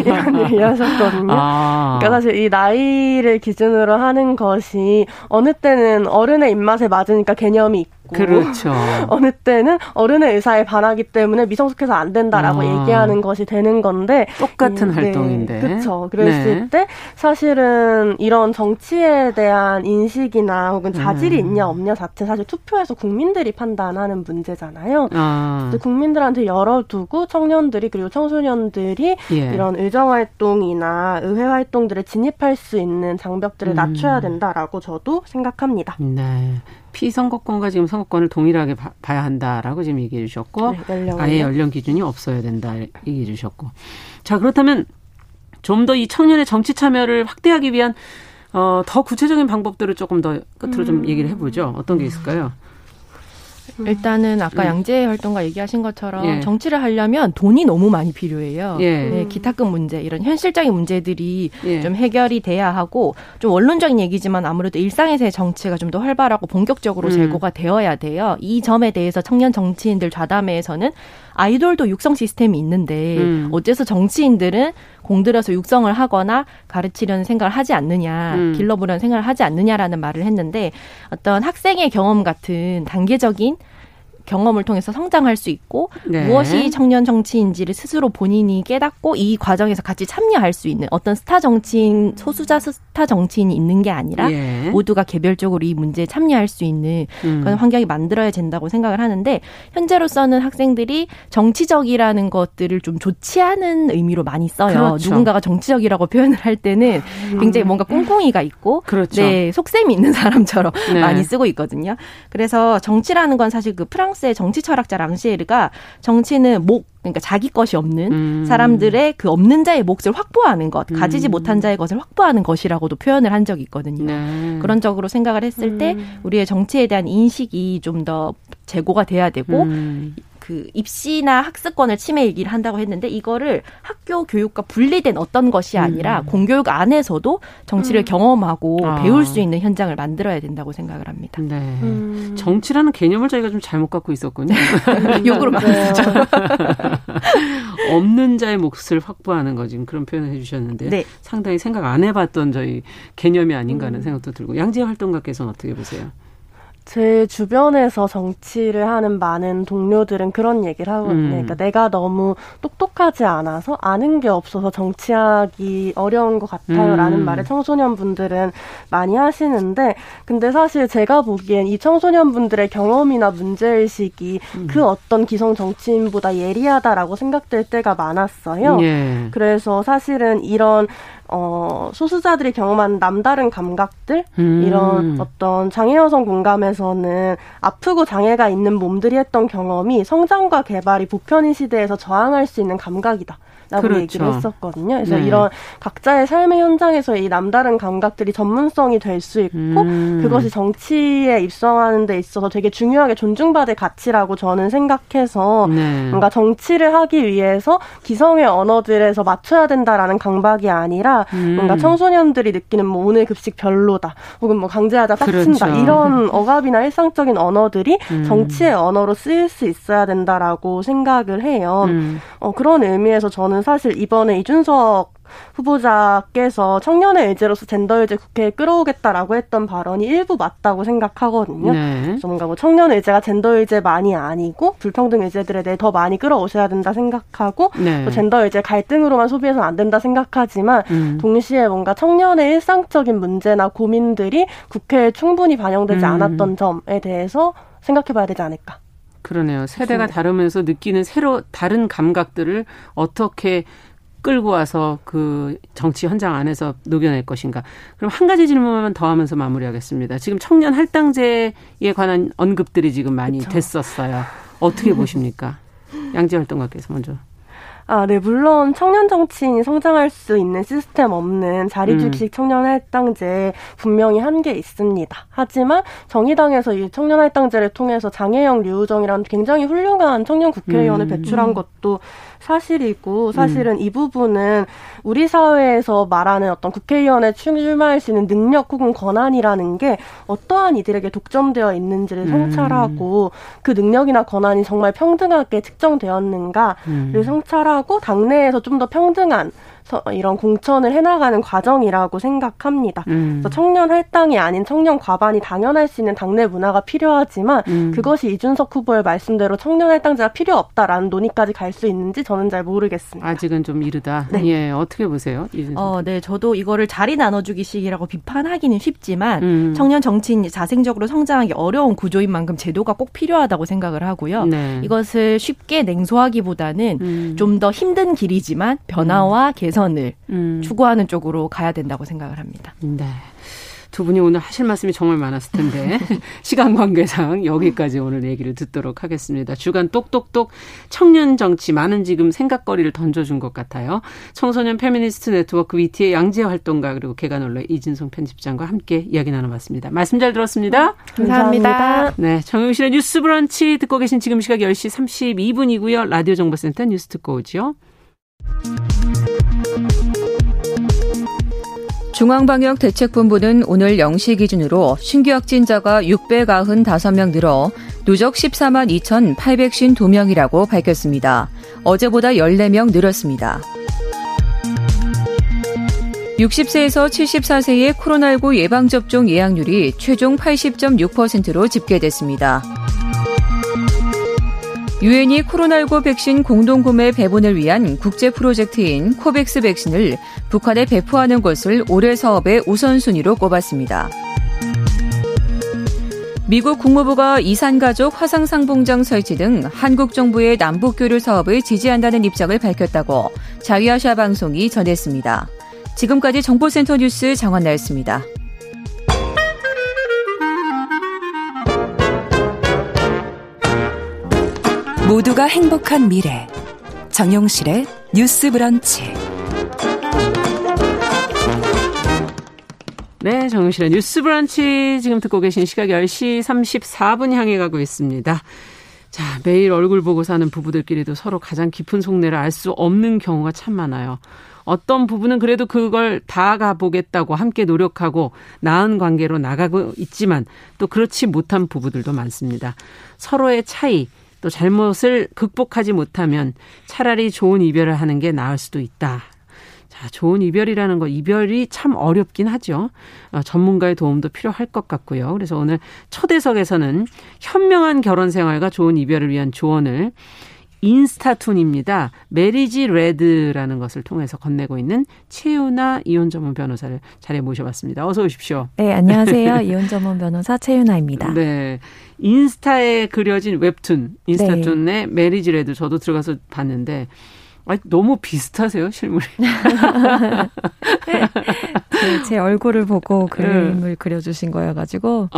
이런 얘기를 하셨거든요. 아. 그러니까 사실 이 나이를 기준으로 하는 것이 어느 때는 어른의 입맛에 맞으니까 개념이 있고 그렇죠. 어느 때는 어른의 의사에 반하기 때문에 미성숙해서 안 된다라고 얘기하는 것이 되는 건데 똑같은 활동인데 그렇죠. 그랬을 네. 때 사실은 이런 정치에 대한 인식이나 혹은 자질이 있냐 없냐 자체 사실 투표에서 국민들이 판단하는 문제잖아요. 국민들한테 열어두고 청년들이 그리고 청소년들이 예. 이런 의정활동이나 의회활동들에 진입할 수 있는 장벽들을 낮춰야 된다라고 저도 생각합니다. 네. 피선거권과 지금 선거권을 동일하게 봐야 한다라고 지금 얘기해 주셨고 네, 아예 연령 기준이 없어야 된다 얘기해 주셨고 자 그렇다면 좀 더 이 청년의 정치 참여를 확대하기 위한 더 구체적인 방법들을 조금 더 끝으로 좀 얘기를 해보죠. 어떤 게 있을까요? 일단은 아까 양재 활동가 얘기하신 것처럼 예. 정치를 하려면 돈이 너무 많이 필요해요. 예. 네, 기탁금 문제 이런 현실적인 문제들이 예. 좀 해결이 돼야 하고 좀 원론적인 얘기지만 아무래도 일상에서의 정치가 좀 더 활발하고 본격적으로 제고가 되어야 돼요. 이 점에 대해서 청년 정치인들 좌담회에서는 아이돌도 육성 시스템이 있는데 어째서 정치인들은 공들여서 육성을 하거나 가르치려는 생각을 하지 않느냐, 길러보려는 생각을 하지 않느냐라는 말을 했는데 어떤 학생의 경험 같은 단계적인 경험을 통해서 성장할 수 있고 네. 무엇이 청년 정치인지를 스스로 본인이 깨닫고 이 과정에서 같이 참여할 수 있는 어떤 스타 정치인, 소수자 스타 정치인이 있는 게 아니라 예. 모두가 개별적으로 이 문제에 참여할 수 있는 그런 환경이 만들어야 된다고 생각을 하는데 현재로서는 학생들이 정치적이라는 것들을 좀 좋지 않은 의미로 많이 써요. 그렇죠. 누군가가 정치적이라고 표현을 할 때는 굉장히 뭔가 꿍꿍이가 있고 그렇죠. 네, 속셈이 있는 사람처럼 네. 많이 쓰고 있거든요. 그래서 정치라는 건 사실 그 프랑스의 정치 철학자 랑시에르가 정치는 그러니까 자기 것이 없는 사람들의 그 없는 자의 몫을 확보하는 것, 가지지 못한 자의 것을 확보하는 것이라고도 표현을 한 적이 있거든요. 네. 그런 적으로 생각을 했을 때 우리의 정치에 대한 인식이 좀 더 제고가 돼야 되고 그 입시나 학습권을 침해 얘기를 한다고 했는데 이거를 학교 교육과 분리된 어떤 것이 아니라 공교육 안에서도 정치를 경험하고 배울 수 있는 현장을 만들어야 된다고 생각을 합니다. 네. 정치라는 개념을 저희가 좀 잘못 갖고 있었군요. 욕으로 많이 쓰죠. 없는 자의 몫을 확보하는 거 지금 그런 표현을 해주셨는데 네. 상당히 생각 안 해봤던 저희 개념이 아닌가 하는 생각도 들고 양재 활동가께서는 어떻게 보세요? 제 주변에서 정치를 하는 많은 동료들은 그런 얘기를 하거든요. 그러니까 내가 너무 똑똑하지 않아서 아는 게 없어서 정치하기 어려운 것 같아요. 라는 말을 청소년분들은 많이 하시는데 근데 사실 제가 보기엔 이 청소년분들의 경험이나 문제의식이 그 어떤 기성 정치인보다 예리하다라고 생각될 때가 많았어요. 예. 그래서 사실은 이런 소수자들이 경험한 남다른 감각들 이런 어떤 장애 여성 공감에서는 아프고 장애가 있는 몸들이 했던 경험이 성장과 개발이 보편인 시대에서 저항할 수 있는 감각이다 라고 그렇죠. 얘기를 했었거든요. 그래서 네. 이런 각자의 삶의 현장에서 이 남다른 감각들이 전문성이 될 수 있고 그것이 정치에 입성하는 데 있어서 되게 중요하게 존중받을 가치라고 저는 생각해서 네. 뭔가 정치를 하기 위해서 기성의 언어들에서 맞춰야 된다라는 강박이 아니라 뭔가 청소년들이 느끼는 뭐 오늘 급식 별로다 혹은 뭐 강제하다 빡친다 그렇죠. 이런 억압이나 일상적인 언어들이 정치의 언어로 쓰일 수 있어야 된다라고 생각을 해요. 그런 의미에서 저는 사실 이번에 이준석 후보자께서 청년의 의제로서 젠더 의제 국회에 끌어오겠다라고 했던 발언이 일부 맞다고 생각하거든요. 네. 그래서 뭔가 뭐 청년 의제가 젠더 의제만이 아니고 불평등 의제들에 대해 더 많이 끌어오셔야 된다 생각하고 네. 또 젠더 의제 갈등으로만 소비해서는 안 된다 생각하지만 동시에 뭔가 청년의 일상적인 문제나 고민들이 국회에 충분히 반영되지 않았던 점에 대해서 생각해봐야 되지 않을까. 그러네요. 세대가 그렇습니다. 다르면서 느끼는 새로 다른 감각들을 어떻게 끌고 와서 그 정치 현장 안에서 녹여낼 것인가. 그럼 한 가지 질문만 더 하면서 마무리하겠습니다. 지금 청년 할당제에 관한 언급들이 지금 많이 그쵸. 됐었어요. 어떻게 보십니까? 양지 활동가께서 먼저. 아, 네. 물론 청년 정치인이 성장할 수 있는 시스템 없는 자리주식 청년 할당제 분명히 한계 있습니다. 하지만 정의당에서 이 청년 할당제를 통해서 장혜영, 류호정이라는 굉장히 훌륭한 청년 국회의원을 배출한 것도 사실이고 사실은 이 부분은 우리 사회에서 말하는 어떤 국회의원에 출마할 수 있는 능력 혹은 권한이라는 게 어떠한 이들에게 독점되어 있는지를 성찰하고 그 능력이나 권한이 정말 평등하게 측정되었는가를 성찰하고 당내에서 좀 더 평등한 이런 공천을 해나가는 과정이라고 생각합니다. 그래서 청년 할당이 아닌 청년 과반이 당연할 수 있는 당내 문화가 필요하지만 그것이 이준석 후보의 말씀대로 청년 할당제가 필요 없다라는 논의까지 갈 수 있는지 저는 잘 모르겠습니다. 아직은 좀 이르다. 네. 예, 어떻게 보세요? 네, 저도 이거를 자리 나눠주기식이라고 비판하기는 쉽지만 청년 정치인이 자생적으로 성장하기 어려운 구조인 만큼 제도가 꼭 필요하다고 생각을 하고요. 네. 이것을 쉽게 냉소하기보다는 좀 더 힘든 길이지만 변화와 개선을 추구하는 쪽으로 가야 된다고 생각을 합니다. 네. 두 분이 오늘 하실 말씀이 정말 많았을 텐데 시간 관계상 여기까지 오늘 얘기를 듣도록 하겠습니다. 주간 똑똑똑 청년 정치 많은 지금 생각거리를 던져준 것 같아요. 청소년 페미니스트 네트워크 위티의 양지혜 활동가 그리고 개간언론의 이진성 편집장과 함께 이야기 나눠봤습니다. 말씀 잘 들었습니다. 감사합니다. 네, 정용실의 뉴스 브런치 듣고 계신 지금 시각 10시 32분이고요. 라디오 정보센터 뉴스 듣고 오죠. 중앙방역대책본부는 오늘 0시 기준으로 신규 확진자가 695명 늘어 누적 14만 2,852명이라고 밝혔습니다. 어제보다 14명 늘었습니다. 60세에서 74세의 코로나19 예방접종 예약률이 최종 80.6%로 집계됐습니다. 유엔이 코로나19 백신 공동구매 배분을 위한 국제 프로젝트인 코백스 백신을 북한에 배포하는 것을 올해 사업의 우선순위로 꼽았습니다. 미국 국무부가 이산가족 화상상봉장 설치 등 한국 정부의 남북교류 사업을 지지한다는 입장을 밝혔다고 자유아시아 방송이 전했습니다. 지금까지 정보센터 뉴스 장원나였습니다. 모두가 행복한 미래 정용실의 뉴스 브런치. 네, 정용실의 뉴스 브런치 지금 듣고 계신 시각 10시 34분 향해 가고 있습니다. 자, 매일 얼굴 보고 사는 부부들끼리도 서로 가장 깊은 속내를 알 수 없는 경우가 참 많아요. 어떤 부부는 그래도 그걸 다 가보겠다고 함께 노력하고 나은 관계로 나가고 있지만 또 그렇지 못한 부부들도 많습니다. 서로의 차이 또 잘못을 극복하지 못하면 차라리 좋은 이별을 하는 게 나을 수도 있다. 자, 좋은 이별이라는 거 이별이 참 어렵긴 하죠. 전문가의 도움도 필요할 것 같고요. 그래서 오늘 초대석에서는 현명한 결혼 생활과 좋은 이별을 위한 조언을 인스타툰입니다. 메리지 레드라는 것을 통해서 건네고 있는 최윤아 이혼 전문 변호사를 자리에 모셔봤습니다. 어서 오십시오. 네, 안녕하세요. 이혼 전문 변호사 최윤아입니다. 네, 인스타에 그려진 웹툰, 인스타툰의 네. 메리지 레드 저도 들어가서 봤는데 아니, 너무 비슷하세요, 실물이. 제 얼굴을 보고 그림을 그려주신 거여가지고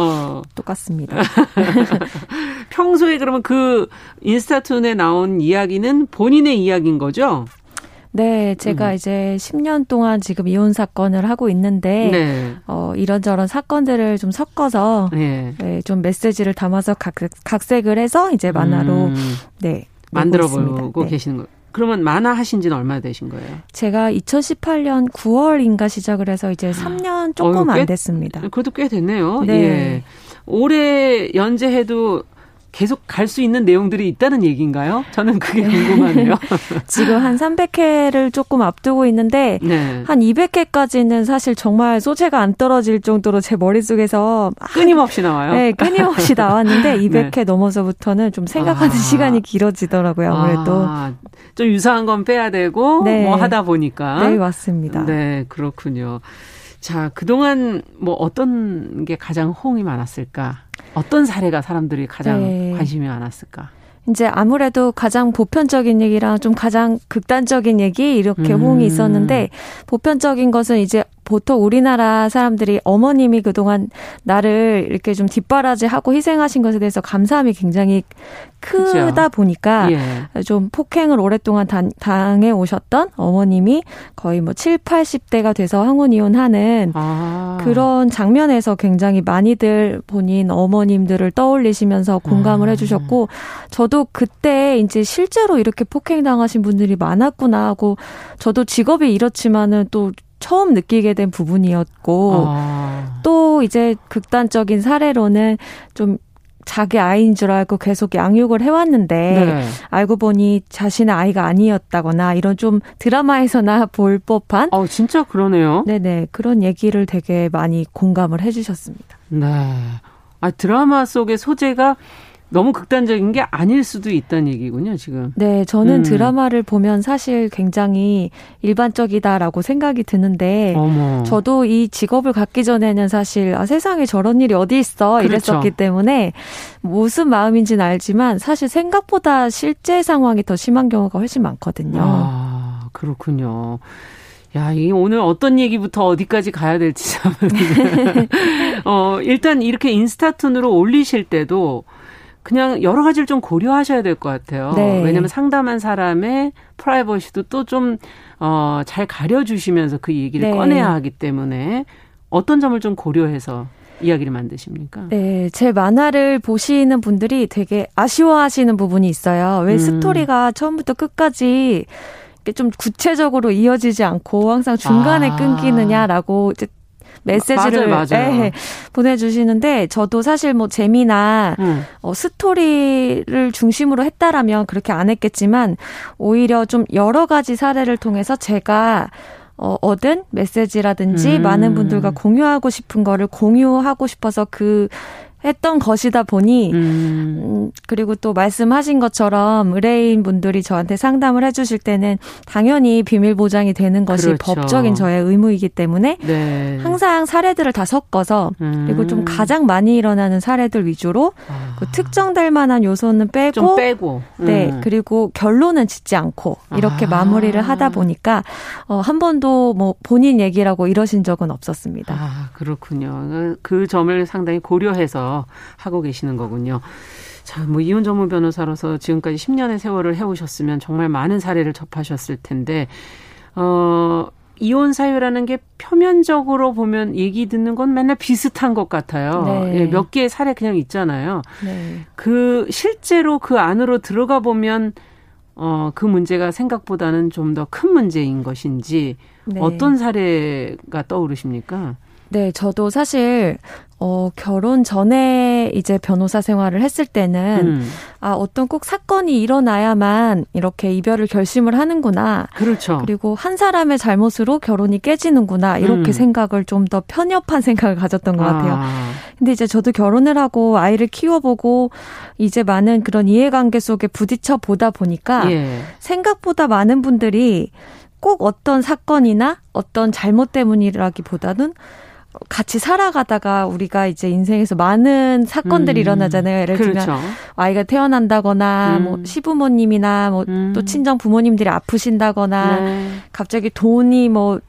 똑같습니다. 평소에 그러면 그 인스타툰에 나온 이야기는 본인의 이야기인 거죠? 네, 제가 이제 10년 동안 지금 이혼 사건을 하고 있는데 네. 이런저런 사건들을 좀 섞어서 네. 네, 좀 메시지를 담아서 각색을 해서 이제 만화로 네, 만들어보고 네. 계시는 거예요. 그러면 만화 하신 지는 얼마나 되신 거예요? 제가 2018년 9월인가 시작을 해서 이제 3년 조금 안 됐습니다. 그래도 꽤 됐네요. 네. 예. 올해 연재해도 계속 갈 수 있는 내용들이 있다는 얘기인가요? 저는 그게 궁금하네요. 지금 한 300회를 조금 앞두고 있는데 네. 한 200회까지는 사실 정말 소재가 안 떨어질 정도로 제 머릿속에서 끊임없이 나와요? 네. 끊임없이 나왔는데 200회 네. 넘어서부터는 좀 생각하는 시간이 길어지더라고요. 아무래도. 좀 유사한 건 빼야 되고 네. 뭐 하다 보니까. 네. 맞습니다. 네. 그렇군요. 자, 그동안 뭐 어떤 게 가장 호응이 많았을까? 어떤 사례가 사람들이 가장 네. 관심이 많았을까? 이제 아무래도 가장 보편적인 얘기랑 좀 가장 극단적인 얘기 이렇게 호응이 있었는데 보편적인 것은 이제 보통 우리나라 사람들이 어머님이 그동안 나를 이렇게 좀 뒷바라지하고 희생하신 것에 대해서 감사함이 굉장히 크다 그렇죠. 보니까 예. 좀 폭행을 오랫동안 당해 오셨던 어머님이 거의 뭐 7, 80대가 돼서 황혼이혼하는 그런 장면에서 굉장히 많이들 본인 어머님들을 떠올리시면서 공감을 해주셨고 저도 그때 이제 실제로 이렇게 폭행당하신 분들이 많았구나 하고 저도 직업이 이렇지만은 또 처음 느끼게 된 부분이었고 또 이제 극단적인 사례로는 좀 자기 아이인 줄 알고 계속 양육을 해왔는데 네. 알고 보니 자신의 아이가 아니었다거나 이런 좀 드라마에서나 볼 법한 진짜 그러네요. 네네 그런 얘기를 되게 많이 공감을 해주셨습니다. 네, 드라마 속의 소재가 너무 극단적인 게 아닐 수도 있다는 얘기군요, 지금. 네, 저는 드라마를 보면 사실 굉장히 일반적이다라고 생각이 드는데 저도 이 직업을 갖기 전에는 사실 세상에 저런 일이 어디 있어 이랬었기 때문에 무슨 마음인지는 알지만 사실 생각보다 실제 상황이 더 심한 경우가 훨씬 많거든요. 아, 그렇군요. 야, 이게 오늘 어떤 얘기부터 어디까지 가야 될지 참. 일단 이렇게 인스타툰으로 올리실 때도 그냥 여러 가지를 좀 고려하셔야 될 것 같아요. 네. 왜냐하면 상담한 사람의 프라이버시도 또 좀 잘 가려주시면서 그 얘기를 네. 꺼내야 하기 때문에 어떤 점을 좀 고려해서 이야기를 만드십니까? 네. 제 만화를 보시는 분들이 되게 아쉬워하시는 부분이 있어요. 왜 스토리가 처음부터 끝까지 좀 구체적으로 이어지지 않고 항상 중간에 끊기느냐라고 이제 메시지를 맞아요. 보내주시는데 저도 사실 뭐 재미나 스토리를 중심으로 했다라면 그렇게 안 했겠지만 오히려 좀 여러 가지 사례를 통해서 제가 얻은 메시지라든지 많은 분들과 공유하고 싶은 거를 공유하고 싶어서 했던 것이다 보니 그리고 또 말씀하신 것처럼 의뢰인분들이 저한테 상담을 해 주실 때는 당연히 비밀 보장이 되는 것이 그렇죠. 법적인 저의 의무이기 때문에 네. 항상 사례들을 다 섞어서 그리고 좀 가장 많이 일어나는 사례들 위주로 특정될 만한 요소는 빼고. 네, 그리고 결론은 짓지 않고 이렇게 마무리를 하다 보니까 한 번도 뭐 본인 얘기라고 이러신 적은 없었습니다. 아, 그렇군요. 그 점을 상당히 고려해서 하고 계시는 거군요. 자, 뭐 이혼 전문 변호사로서 지금까지 10년의 세월을 해오셨으면 정말 많은 사례를 접하셨을 텐데 이혼 사유라는 게 표면적으로 보면 얘기 듣는 건 맨날 비슷한 것 같아요. 네. 예, 몇 개의 사례 그냥 있잖아요. 네. 실제로 그 안으로 들어가 보면 그 문제가 생각보다는 좀 더 큰 문제인 것인지 네. 어떤 사례가 떠오르십니까? 네, 저도 사실 결혼 전에 이제 변호사 생활을 했을 때는 어떤 꼭 사건이 일어나야만 이렇게 이별을 결심을 하는구나. 그렇죠. 그리고 한 사람의 잘못으로 결혼이 깨지는구나. 이렇게 생각을 좀 더 편협한 생각을 가졌던 것 같아요. 근데 이제 저도 결혼을 하고 아이를 키워보고 이제 많은 그런 이해관계 속에 부딪혀 보다 보니까 예. 생각보다 많은 분들이 꼭 어떤 사건이나 어떤 잘못 때문이라기보다는 같이 살아가다가 우리가 이제 인생에서 많은 사건들이 일어나잖아요. 예를 들면 그렇죠. 아이가 태어난다거나 뭐 시부모님이나 뭐 또 친정 부모님들이 아프신다거나 갑자기 돈이 뭐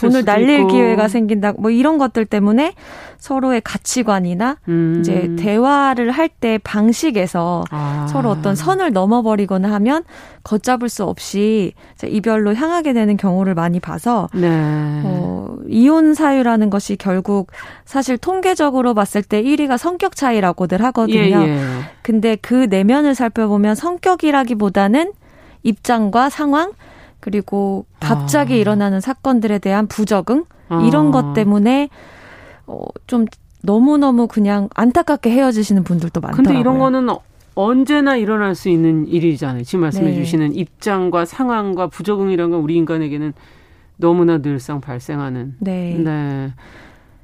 돈을 날릴 있고. 기회가 생긴다. 뭐 이런 것들 때문에 서로의 가치관이나 이제 대화를 할 때 방식에서 서로 어떤 선을 넘어버리거나 하면 걷잡을 수 없이 이별로 향하게 되는 경우를 많이 봐서 네. 이혼 사유라는 것이 결국 사실 통계적으로 봤을 때 1위가 성격 차이라고들 하거든요. 예, 예. 근데 그 내면을 살펴보면 성격이라기보다는 입장과 상황 그리고 갑자기 일어나는 사건들에 대한 부적응 이런 것 때문에 좀 너무너무 그냥 안타깝게 헤어지시는 분들도 많더라고요. 근데 이런 거는 언제나 일어날 수 있는 일이잖아요. 지금 말씀해 네. 주시는 입장과 상황과 부적응이라는 건 우리 인간에게는 너무나 늘상 발생하는 네. 네.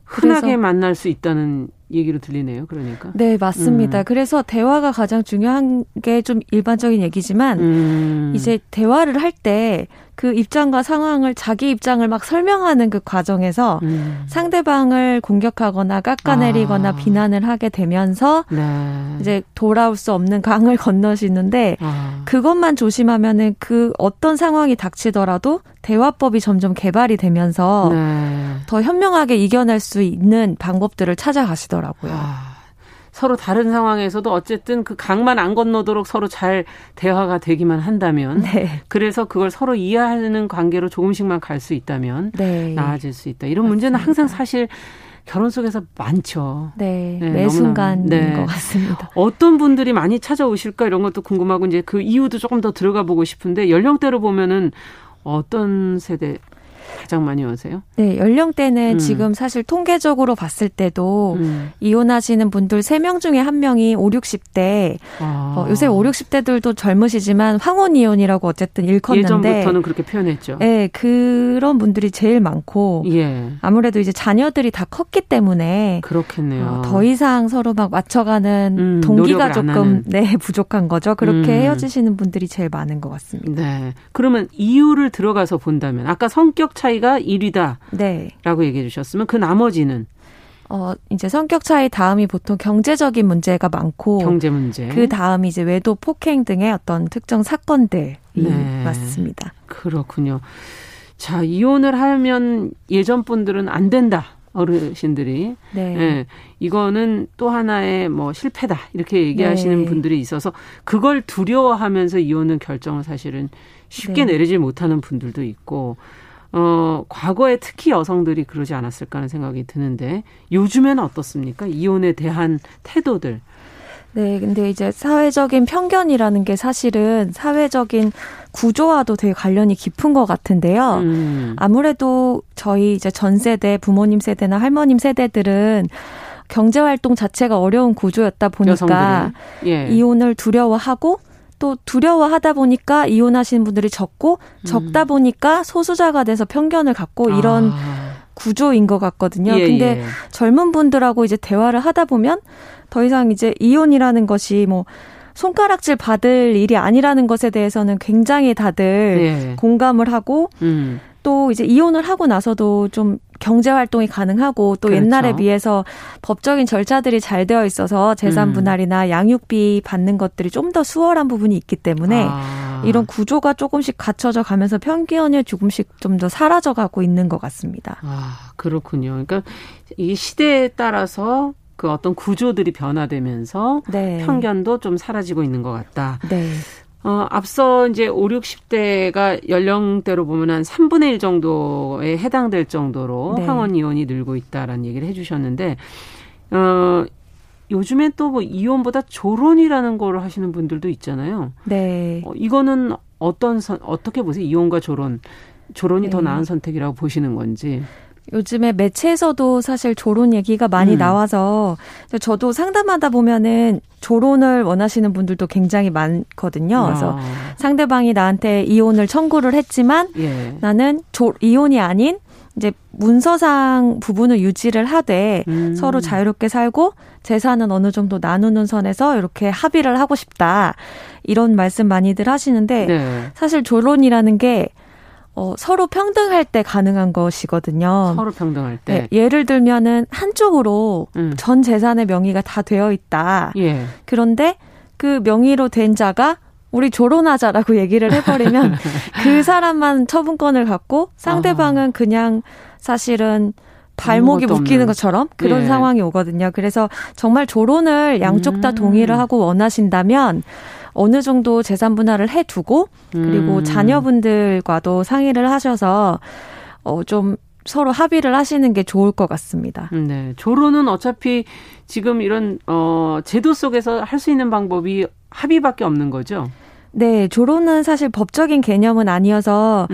흔하게 만날 수 있다는 얘기로 들리네요. 그러니까. 네, 맞습니다. 그래서 대화가 가장 중요한 게 좀 일반적인 얘기지만 이제 대화를 할 때 그 입장과 상황을 자기 입장을 막 설명하는 그 과정에서 상대방을 공격하거나 깎아내리거나 비난을 하게 되면서 네. 이제 돌아올 수 없는 강을 건너시는데 그것만 조심하면은 그 어떤 상황이 닥치더라도 대화법이 점점 개발이 되면서 네. 더 현명하게 이겨낼 수 있는 방법들을 찾아가시더라고요. 서로 다른 상황에서도 어쨌든 그 강만 안 건너도록 서로 잘 대화가 되기만 한다면 네. 그래서 그걸 서로 이해하는 관계로 조금씩만 갈 수 있다면 네. 나아질 수 있다. 이런 맞습니다. 문제는 항상 사실 결혼 속에서 많죠. 네, 네 매 순간인 네. 것 같습니다. 어떤 분들이 많이 찾아오실까 이런 것도 궁금하고 이제 그 이유도 조금 더 들어가 보고 싶은데 연령대로 보면은 어떤 세대 가장 많이 오세요? 네, 연령대는 지금 사실 통계적으로 봤을 때도 이혼하시는 분들 3명 중에 1명이 5, 60대. 요새 5, 60대들도 젊으시지만 황혼 이혼이라고 어쨌든 일컫는데 예전부터는 그렇게 표현했죠. 네, 그런 분들이 제일 많고 예. 아무래도 이제 자녀들이 다 컸기 때문에 그렇겠네요. 더 이상 서로 막 맞춰가는 동기가 조금 네, 부족한 거죠. 그렇게 헤어지시는 분들이 제일 많은 것 같습니다. 네, 그러면 이유를 들어가서 본다면 아까 성격 차이가 1위다라고 네. 얘기해 주셨으면 그 나머지는 이제 성격 차이 다음이 보통 경제적인 문제가 많고 경제 문제 그 다음이 이제 외도 폭행 등의 어떤 특정 사건들 네. 맞습니다. 그렇군요. 자 이혼을 하면 예전 분들은 안 된다 어르신들이 네. 네. 이거는 또 하나의 뭐 실패다 이렇게 얘기하시는 네. 분들이 있어서 그걸 두려워하면서 이혼은 결정을 사실은 쉽게 네. 내리지 못하는 분들도 있고. 과거에 특히 여성들이 그러지 않았을까 하는 생각이 드는데 요즘에는 어떻습니까? 이혼에 대한 태도들. 네, 근데 이제 사회적인 편견이라는 게 사실은 사회적인 구조와도 되게 관련이 깊은 것 같은데요. 아무래도 저희 이제 전 세대, 부모님 세대나 할머님 세대들은 경제활동 자체가 어려운 구조였다 보니까 예. 이혼을 두려워하고 또 두려워하다 보니까 이혼하시는 분들이 적고 적다 보니까 소수자가 돼서 편견을 갖고 이런 구조인 것 같거든요. 예, 근데 예. 젊은 분들하고 이제 대화를 하다 보면 더 이상 이제 이혼이라는 것이 뭐 손가락질 받을 일이 아니라는 것에 대해서는 굉장히 다들 예. 공감을 하고 또 이제 이혼을 하고 나서도 좀 경제 활동이 가능하고 또 그렇죠. 옛날에 비해서 법적인 절차들이 잘 되어 있어서 재산 분할이나 양육비 받는 것들이 좀 더 수월한 부분이 있기 때문에 이런 구조가 조금씩 갖춰져 가면서 편견이 조금씩 좀 더 사라져 가고 있는 것 같습니다. 아, 그렇군요. 그러니까 이 시대에 따라서 그 어떤 구조들이 변화되면서 네. 편견도 좀 사라지고 있는 것 같다. 네. 앞서 이제 5, 60대가 연령대로 보면 한 3분의 1 정도에 해당될 정도로 네. 황혼 이혼이 늘고 있다라는 얘기를 해 주셨는데, 요즘에 또 뭐 이혼보다 조론이라는 걸 하시는 분들도 있잖아요. 네. 이거는 어떻게 보세요? 이혼과 조론이 네. 더 나은 선택이라고 보시는 건지. 요즘에 매체에서도 사실 조론 얘기가 많이 나와서 저도 상담하다 보면은 조론을 원하시는 분들도 굉장히 많거든요. 그래서 상대방이 나한테 이혼을 청구를 했지만 예. 나는 이혼이 아닌 이제 문서상 부분을 유지를 하되 서로 자유롭게 살고 재산은 어느 정도 나누는 선에서 이렇게 합의를 하고 싶다. 이런 말씀 많이들 하시는데 네. 사실 조론이라는 게 서로 평등할 때 가능한 것이거든요. 서로 평등할 때. 네, 예를 들면은 한쪽으로 전 재산의 명의가 다 되어 있다. 예. 그런데 그 명의로 된 자가 우리 조론하자라고 얘기를 해버리면 그 사람만 처분권을 갖고 상대방은 그냥 사실은 발목이 묶이는 것처럼 그런 예. 상황이 오거든요. 그래서 정말 조론을 양쪽 다 동의를 하고 원하신다면 어느 정도 재산 분할을 해두고 그리고 자녀분들과도 상의를 하셔서 좀 서로 합의를 하시는 게 좋을 것 같습니다. 네, 조론은 어차피 지금 이런 제도 속에서 할 수 있는 방법이 합의밖에 없는 거죠? 네, 조론은 사실 법적인 개념은 아니어서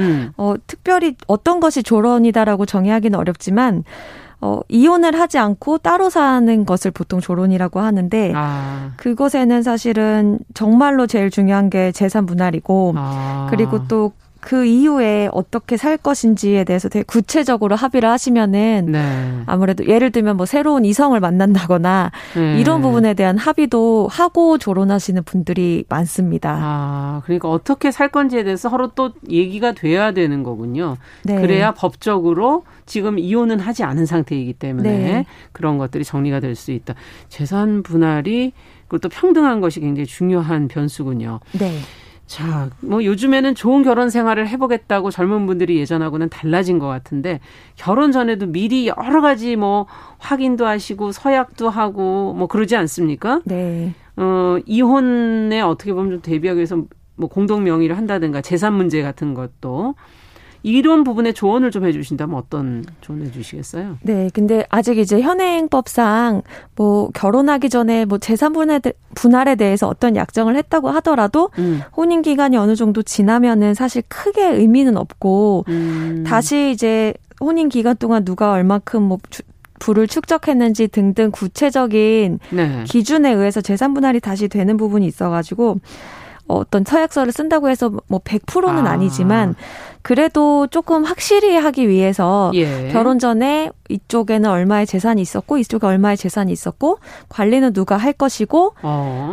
특별히 어떤 것이 조론이다라고 정의하기는 어렵지만 이혼을 하지 않고 따로 사는 것을 보통 조론이라고 하는데 그것에는 사실은 정말로 제일 중요한 게 재산 분할이고 그리고 또 그 이후에 어떻게 살 것인지에 대해서 되게 구체적으로 합의를 하시면은 네. 아무래도 예를 들면 뭐 새로운 이성을 만난다거나 네. 이런 부분에 대한 합의도 하고 조론하시는 분들이 많습니다. 그러니까 어떻게 살 건지에 대해서 서로 또 얘기가 돼야 되는 거군요. 네. 그래야 법적으로 지금 이혼은 하지 않은 상태이기 때문에 네. 그런 것들이 정리가 될 수 있다. 재산 분할이 그리고 또 평등한 것이 굉장히 중요한 변수군요. 네. 자, 뭐 요즘에는 좋은 결혼 생활을 해보겠다고 젊은 분들이 예전하고는 달라진 것 같은데 결혼 전에도 미리 여러 가지 뭐 확인도 하시고 서약도 하고 뭐 그러지 않습니까? 네. 이혼에 어떻게 보면 좀 대비하기 위해서 뭐 공동 명의를 한다든가 재산 문제 같은 것도. 이런 부분에 조언을 좀 해주신다면 어떤 조언을 해주시겠어요? 네, 근데 아직 이제 현행법상 뭐 결혼하기 전에 뭐 재산 분할에 대해서 어떤 약정을 했다고 하더라도 혼인 기간이 어느 정도 지나면은 사실 크게 의미는 없고 다시 이제 혼인 기간 동안 누가 얼마큼 뭐 부를 축적했는지 등등 구체적인 네. 기준에 의해서 재산 분할이 다시 되는 부분이 있어가지고. 어떤 서약서를 쓴다고 해서 뭐 100%는 아니지만 그래도 조금 확실히 하기 위해서 예. 결혼 전에 이쪽에는 얼마의 재산이 있었고 이쪽에 얼마의 재산이 있었고 관리는 누가 할 것이고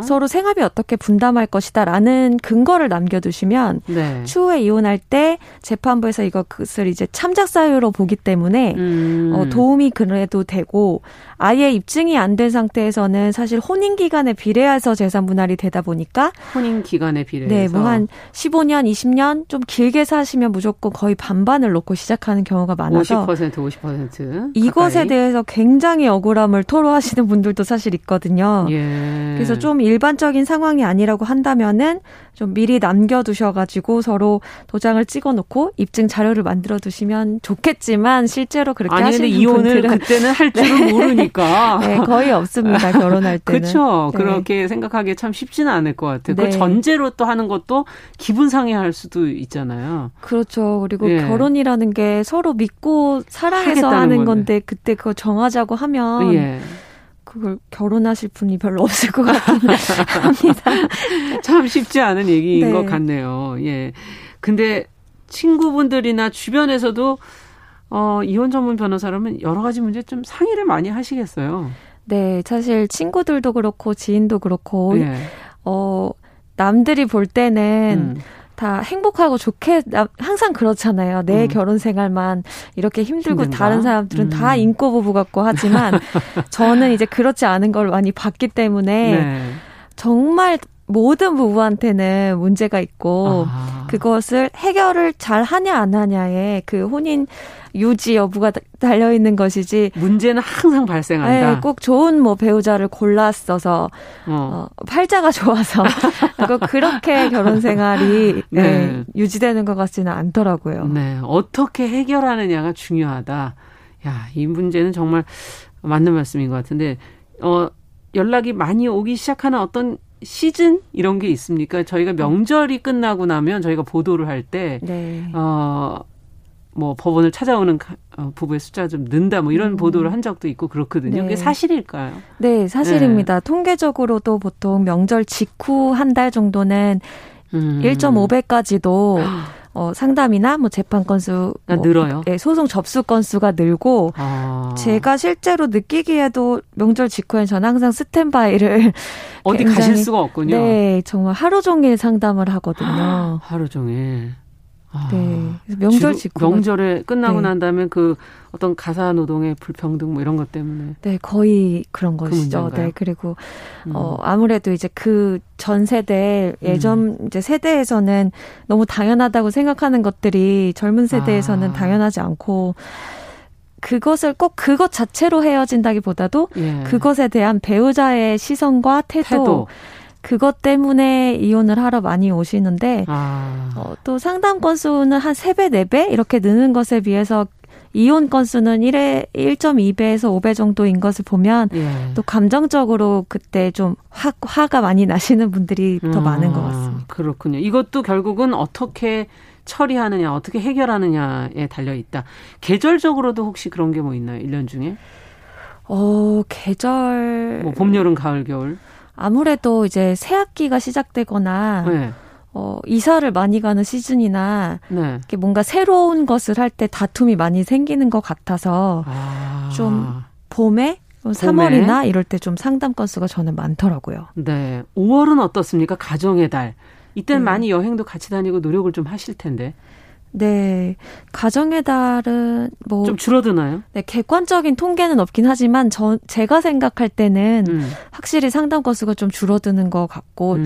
서로 생활비 어떻게 분담할 것이다라는 근거를 남겨두시면 네. 추후에 이혼할 때 재판부에서 이것을 이제 참작 사유로 보기 때문에 도움이 그래도 되고 아예 입증이 안 된 상태에서는 사실 혼인 기간에 비례해서 재산 분할이 되다 보니까 혼인 기간에 비례해서 네, 뭐 한 15년, 20년 좀 길게 사시면 무조건 거의 반반을 놓고 시작하는 경우가 많아서 50%, 50%. 이것에 대해서 굉장히 억울함을 토로하시는 분들도 사실 있거든요. 예. 그래서 좀 일반적인 상황이 아니라고 한다면은 좀 미리 남겨두셔가지고 서로 도장을 찍어놓고 입증 자료를 만들어두시면 좋겠지만 실제로 그렇게 하시는 분들은 이혼을 그때는 할 줄은 네. 모르니까 네, 거의 없습니다. 결혼할 때는 그렇죠. 네. 그렇게 생각하기 참 쉽지는 않을 것 같아요. 네. 그 전제로 또 하는 것도 기분 상해할 수도 있잖아요. 그렇죠. 그리고 예. 결혼이라는 게 서로 믿고 사랑해서 하는 건. 근데 그때 그거 정하자고 하면 예. 그걸 결혼하실 분이 별로 없을 것 같긴 합니다. 참 쉽지 않은 얘기인 네. 것 같네요. 예. 근데 친구분들이나 주변에서도 이혼 전문 변호사라면 여러 가지 문제 좀 상의를 많이 하시겠어요. 네, 사실 친구들도 그렇고 지인도 그렇고 예. 남들이 볼 때는. 다 행복하고 좋게 항상 그렇잖아요. 내 결혼 생활만 이렇게 힘들고 힘든가? 다른 사람들은 다 인꼬부부 같고 하지만 저는 이제 그렇지 않은 걸 많이 봤기 때문에 네. 정말 모든 부부한테는 문제가 있고 그것을 해결을 잘 하냐 안 하냐에 그 혼인 유지 여부가 달려있는 것이지 문제는 항상 발생한다. 네, 꼭 좋은 뭐 배우자를 골랐어서 팔자가 좋아서 그렇게 결혼 생활이 네. 네, 유지되는 것 같지는 않더라고요. 네, 어떻게 해결하느냐가 중요하다. 야, 이 문제는 정말 맞는 말씀인 것 같은데 연락이 많이 오기 시작하는 어떤 시즌 이런 게 있습니까? 저희가 명절이 끝나고 나면 저희가 보도를 할 때 네. 뭐 법원을 찾아오는 부부의 숫자가 좀 는다 뭐 이런 보도를 한 적도 있고 그렇거든요. 네. 그게 사실일까요? 네, 사실입니다. 네. 통계적으로도 보통 명절 직후 한 달 정도는 1.5배까지도 상담이나 뭐 재판 건수 늘어요. 네, 소송 접수 건수가 늘고 제가 실제로 느끼기에도 명절 직후엔 저는 항상 스탠바이를 어디 가실 수가 없군요. 네, 정말 하루 종일 상담을 하거든요. 하루 종일. 네. 그래서 명절 직후. 명절에 끝나고 네. 난 다음에 그 어떤 가사 노동의 불평등 뭐 이런 것 때문에. 네, 거의 그런 것이죠. 네. 그리고, 아무래도 이제 그 전 세대, 예전 이제 세대에서는 너무 당연하다고 생각하는 것들이 젊은 세대에서는 당연하지 않고, 그것을 꼭 그것 자체로 헤어진다기보다도 예. 그것에 대한 배우자의 시선과 태도. 그것 때문에 이혼을 하러 많이 오시는데 또 상담 건수는 한 3배, 4배 이렇게 느는 것에 비해서 이혼 건수는 1.2배에서 5배 정도인 것을 보면 예. 또 감정적으로 그때 좀 화가 많이 나시는 분들이 더 많은 것 같습니다. 그렇군요. 이것도 결국은 어떻게 처리하느냐, 어떻게 해결하느냐에 달려있다. 계절적으로도 혹시 그런 게 뭐 있나요? 1년 중에? 계절... 뭐 봄, 여름, 가을, 겨울? 아무래도 이제 새학기가 시작되거나 네. 이사를 많이 가는 시즌이나 네. 이렇게 뭔가 새로운 것을 할 때 다툼이 많이 생기는 것 같아서 좀 봄에 3월이나 이럴 때 좀 상담 건수가 저는 많더라고요. 네, 5월은 어떻습니까? 가정의 달. 이때는 많이 여행도 같이 다니고 노력을 좀 하실 텐데. 네. 가정의 달은 뭐 좀 줄어드나요? 네, 객관적인 통계는 없긴 하지만 제가 생각할 때는 확실히 상담 건수가 좀 줄어드는 것 같고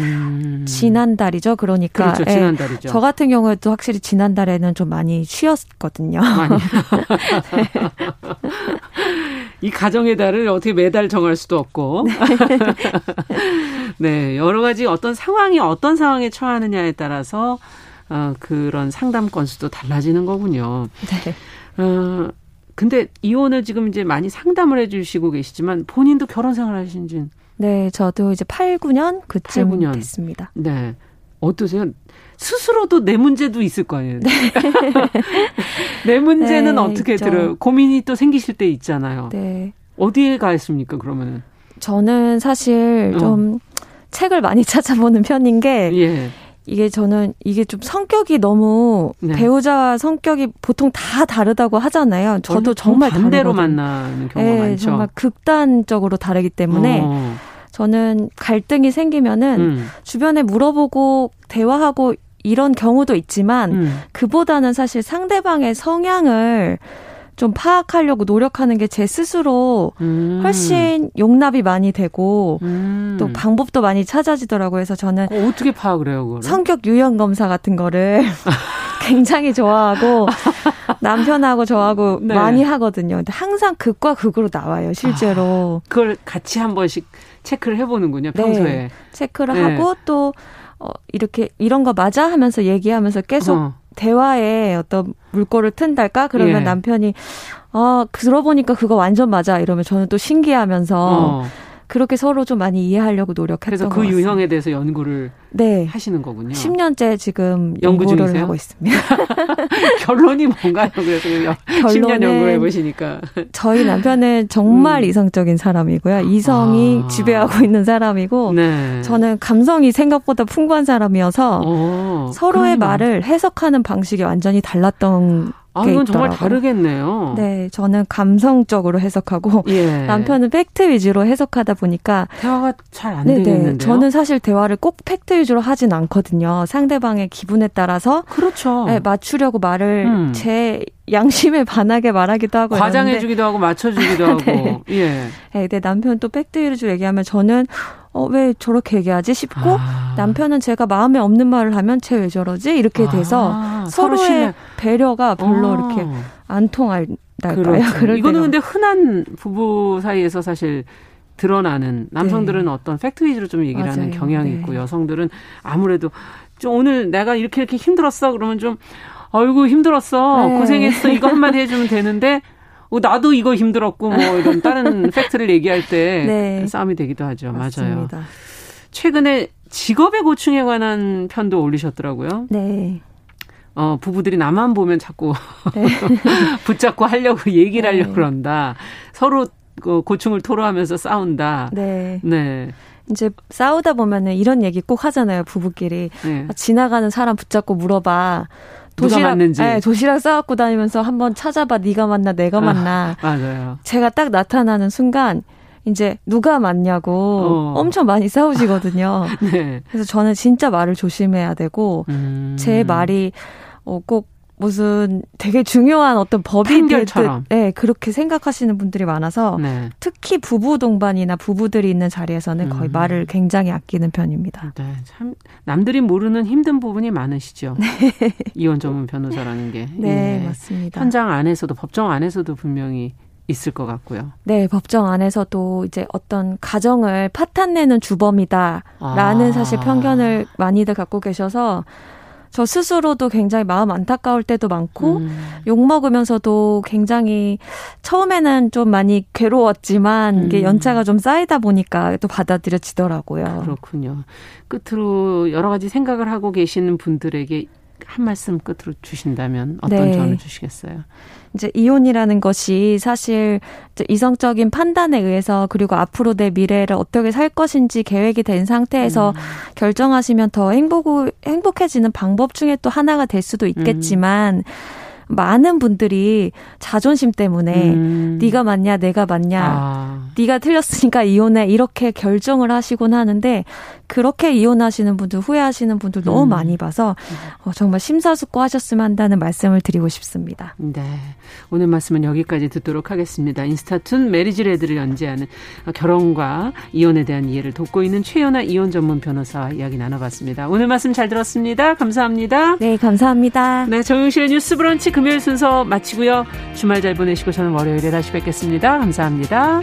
지난달이죠. 그러니까 그렇죠. 지난달이죠. 저 같은 경우에도 확실히 지난달에는 좀 많이 쉬었거든요. 많이. 네. 이 가정의 달을 어떻게 매달 정할 수도 없고. 네. 네, 여러 가지 어떤 상황이 어떤 상황에 처하느냐에 따라서 그런 상담 건수도 달라지는 거군요. 네. 근데 이혼을 지금 이제 많이 상담을 해주시고 계시지만 본인도 결혼 생활 하신 지? 네, 저도 이제 8-9년 그쯤 8-9년. 됐습니다. 네. 어떠세요? 스스로도 내 문제도 있을 거 아니에요? 네. 내 문제는 네, 어떻게 있죠. 들어요? 고민이 또 생기실 때 있잖아요. 네. 어디에 가 있습니까, 그러면은? 저는 사실 좀 책을 많이 찾아보는 편인 게 예. 이게 저는 이게 좀 성격이 너무 네. 배우자와 성격이 보통 다 다르다고 하잖아요. 저도 정말 반대로 만나는 경우가 네, 많죠. 정말 극단적으로 다르기 때문에 저는 갈등이 생기면은 주변에 물어보고 대화하고 이런 경우도 있지만 그보다는 사실 상대방의 성향을 좀 파악하려고 노력하는 게 제 스스로 훨씬 용납이 많이 되고 또 방법도 많이 찾아지더라고요. 그래서 저는 어떻게 파악을 해요, 그걸? 성격 유형 검사 같은 거를 굉장히 좋아하고 남편하고 저하고 네. 많이 하거든요. 근데 항상 극과 극으로 나와요, 실제로. 그걸 같이 한 번씩 체크를 해보는군요, 평소에. 네, 체크를 네. 하고 또 이렇게 이런 거 맞아? 하면서 얘기하면서 계속 대화에 어떤 물꼬를 튼달까? 그러면 예. 남편이 들어보니까 그거 완전 맞아 이러면 저는 또 신기하면서 그렇게 서로 좀 많이 이해하려고 노력했던 그래서 그 것 같습니다. 유형에 대해서 연구를 네. 하시는 거군요. 10년째 지금 연구를 중이세요? 하고 있습니다. 결론이 뭔가요? 그래서 10년 연구를 해보시니까. 저희 남편은 정말 이성적인 사람이고요. 이성이 지배하고 있는 사람이고 네. 저는 감성이 생각보다 풍부한 사람이어서 서로의 말을 해석하는 방식이 완전히 달랐던 이건 정말 다르겠네요. 네, 저는 감성적으로 해석하고 예. 남편은 팩트 위주로 해석하다 보니까 대화가 잘 안 되겠는데요? 저는 사실 대화를 꼭 팩트 위주로 하진 않거든요. 상대방의 기분에 따라서 그렇죠. 네, 맞추려고 말을 제 양심에 반하게 말하기도 하고 과장해주기도 하고 맞춰주기도 하고 네. 예. 네, 근데 남편 또 팩트 위주로 얘기하면 저는 왜 저렇게 얘기하지 싶고 남편은 제가 마음에 없는 말을 하면 쟤 왜 저러지? 이렇게 돼서 서로의 배려가 별로 이렇게 안 통할까요? 이거는 근데 흔한 부부 사이에서 사실 드러나는 남성들은 네. 어떤 팩트 위주로 좀 얘기를 맞아요. 하는 경향이 네. 있고 여성들은 아무래도 좀 오늘 내가 이렇게 힘들었어 그러면 좀 아이고 힘들었어 네. 고생했어 이거 한마디 해주면 되는데 나도 이거 힘들었고 뭐 이런 다른 팩트를 얘기할 때 네. 싸움이 되기도 하죠. 맞습니다. 맞아요. 최근에 직업의 고충에 관한 편도 올리셨더라고요. 네. 부부들이 나만 보면 자꾸 네. 붙잡고 하려고 얘기를 하려고 네. 그런다. 서로 고충을 토로하면서 싸운다. 네. 네. 이제 싸우다 보면은 이런 얘기 꼭 하잖아요. 부부끼리. 네. 지나가는 사람 붙잡고 물어봐. 누가 맞는지. 네, 도시락 싸갖고 다니면서 한번 찾아봐. 네가 맞나 내가 맞나. 맞아요. 제가 딱 나타나는 순간 이제 누가 맞냐고 엄청 많이 싸우시거든요. 네. 그래서 저는 진짜 말을 조심해야 되고 제 말이 꼭 무슨 되게 중요한 어떤 법이 될듯 네, 그렇게 생각하시는 분들이 많아서 네. 특히 부부 동반이나 부부들이 있는 자리에서는 거의 말을 굉장히 아끼는 편입니다. 네, 참 남들이 모르는 힘든 부분이 많으시죠. 네. 이혼 전문 변호사라는 게. 네, 네, 맞습니다. 현장 안에서도 법정 안에서도 분명히 있을 것 같고요. 네, 법정 안에서도 이제 어떤 가정을 파탄내는 주범이다라는 사실 편견을 많이들 갖고 계셔서 저 스스로도 굉장히 마음 안타까울 때도 많고 욕먹으면서도 굉장히 처음에는 좀 많이 괴로웠지만 이게 연차가 좀 쌓이다 보니까 또 받아들여지더라고요. 그렇군요. 끝으로 여러 가지 생각을 하고 계시는 분들에게 한 말씀 끝으로 주신다면 어떤 네. 조언을 주시겠어요? 이제 이혼이라는 것이 사실 이제 이성적인 판단에 의해서 그리고 앞으로 내 미래를 어떻게 살 것인지 계획이 된 상태에서 결정하시면 더 행복해지는 방법 중에 또 하나가 될 수도 있겠지만 많은 분들이 자존심 때문에 네가 맞냐 내가 맞냐 네가 틀렸으니까 이혼해 이렇게 결정을 하시곤 하는데 그렇게 이혼하시는 분들 후회하시는 분들 너무 많이 봐서 정말 심사숙고하셨으면 한다는 말씀을 드리고 싶습니다. 네, 오늘 말씀은 여기까지 듣도록 하겠습니다. 인스타툰 메리지 레드를 연재하는 결혼과 이혼에 대한 이해를 돕고 있는 최연아 이혼 전문 변호사와 이야기 나눠봤습니다. 오늘 말씀 잘 들었습니다. 감사합니다. 네, 감사합니다. 네, 정용실의 뉴스 브런치 금요일 순서 마치고요. 주말 잘 보내시고 저는 월요일에 다시 뵙겠습니다. 감사합니다.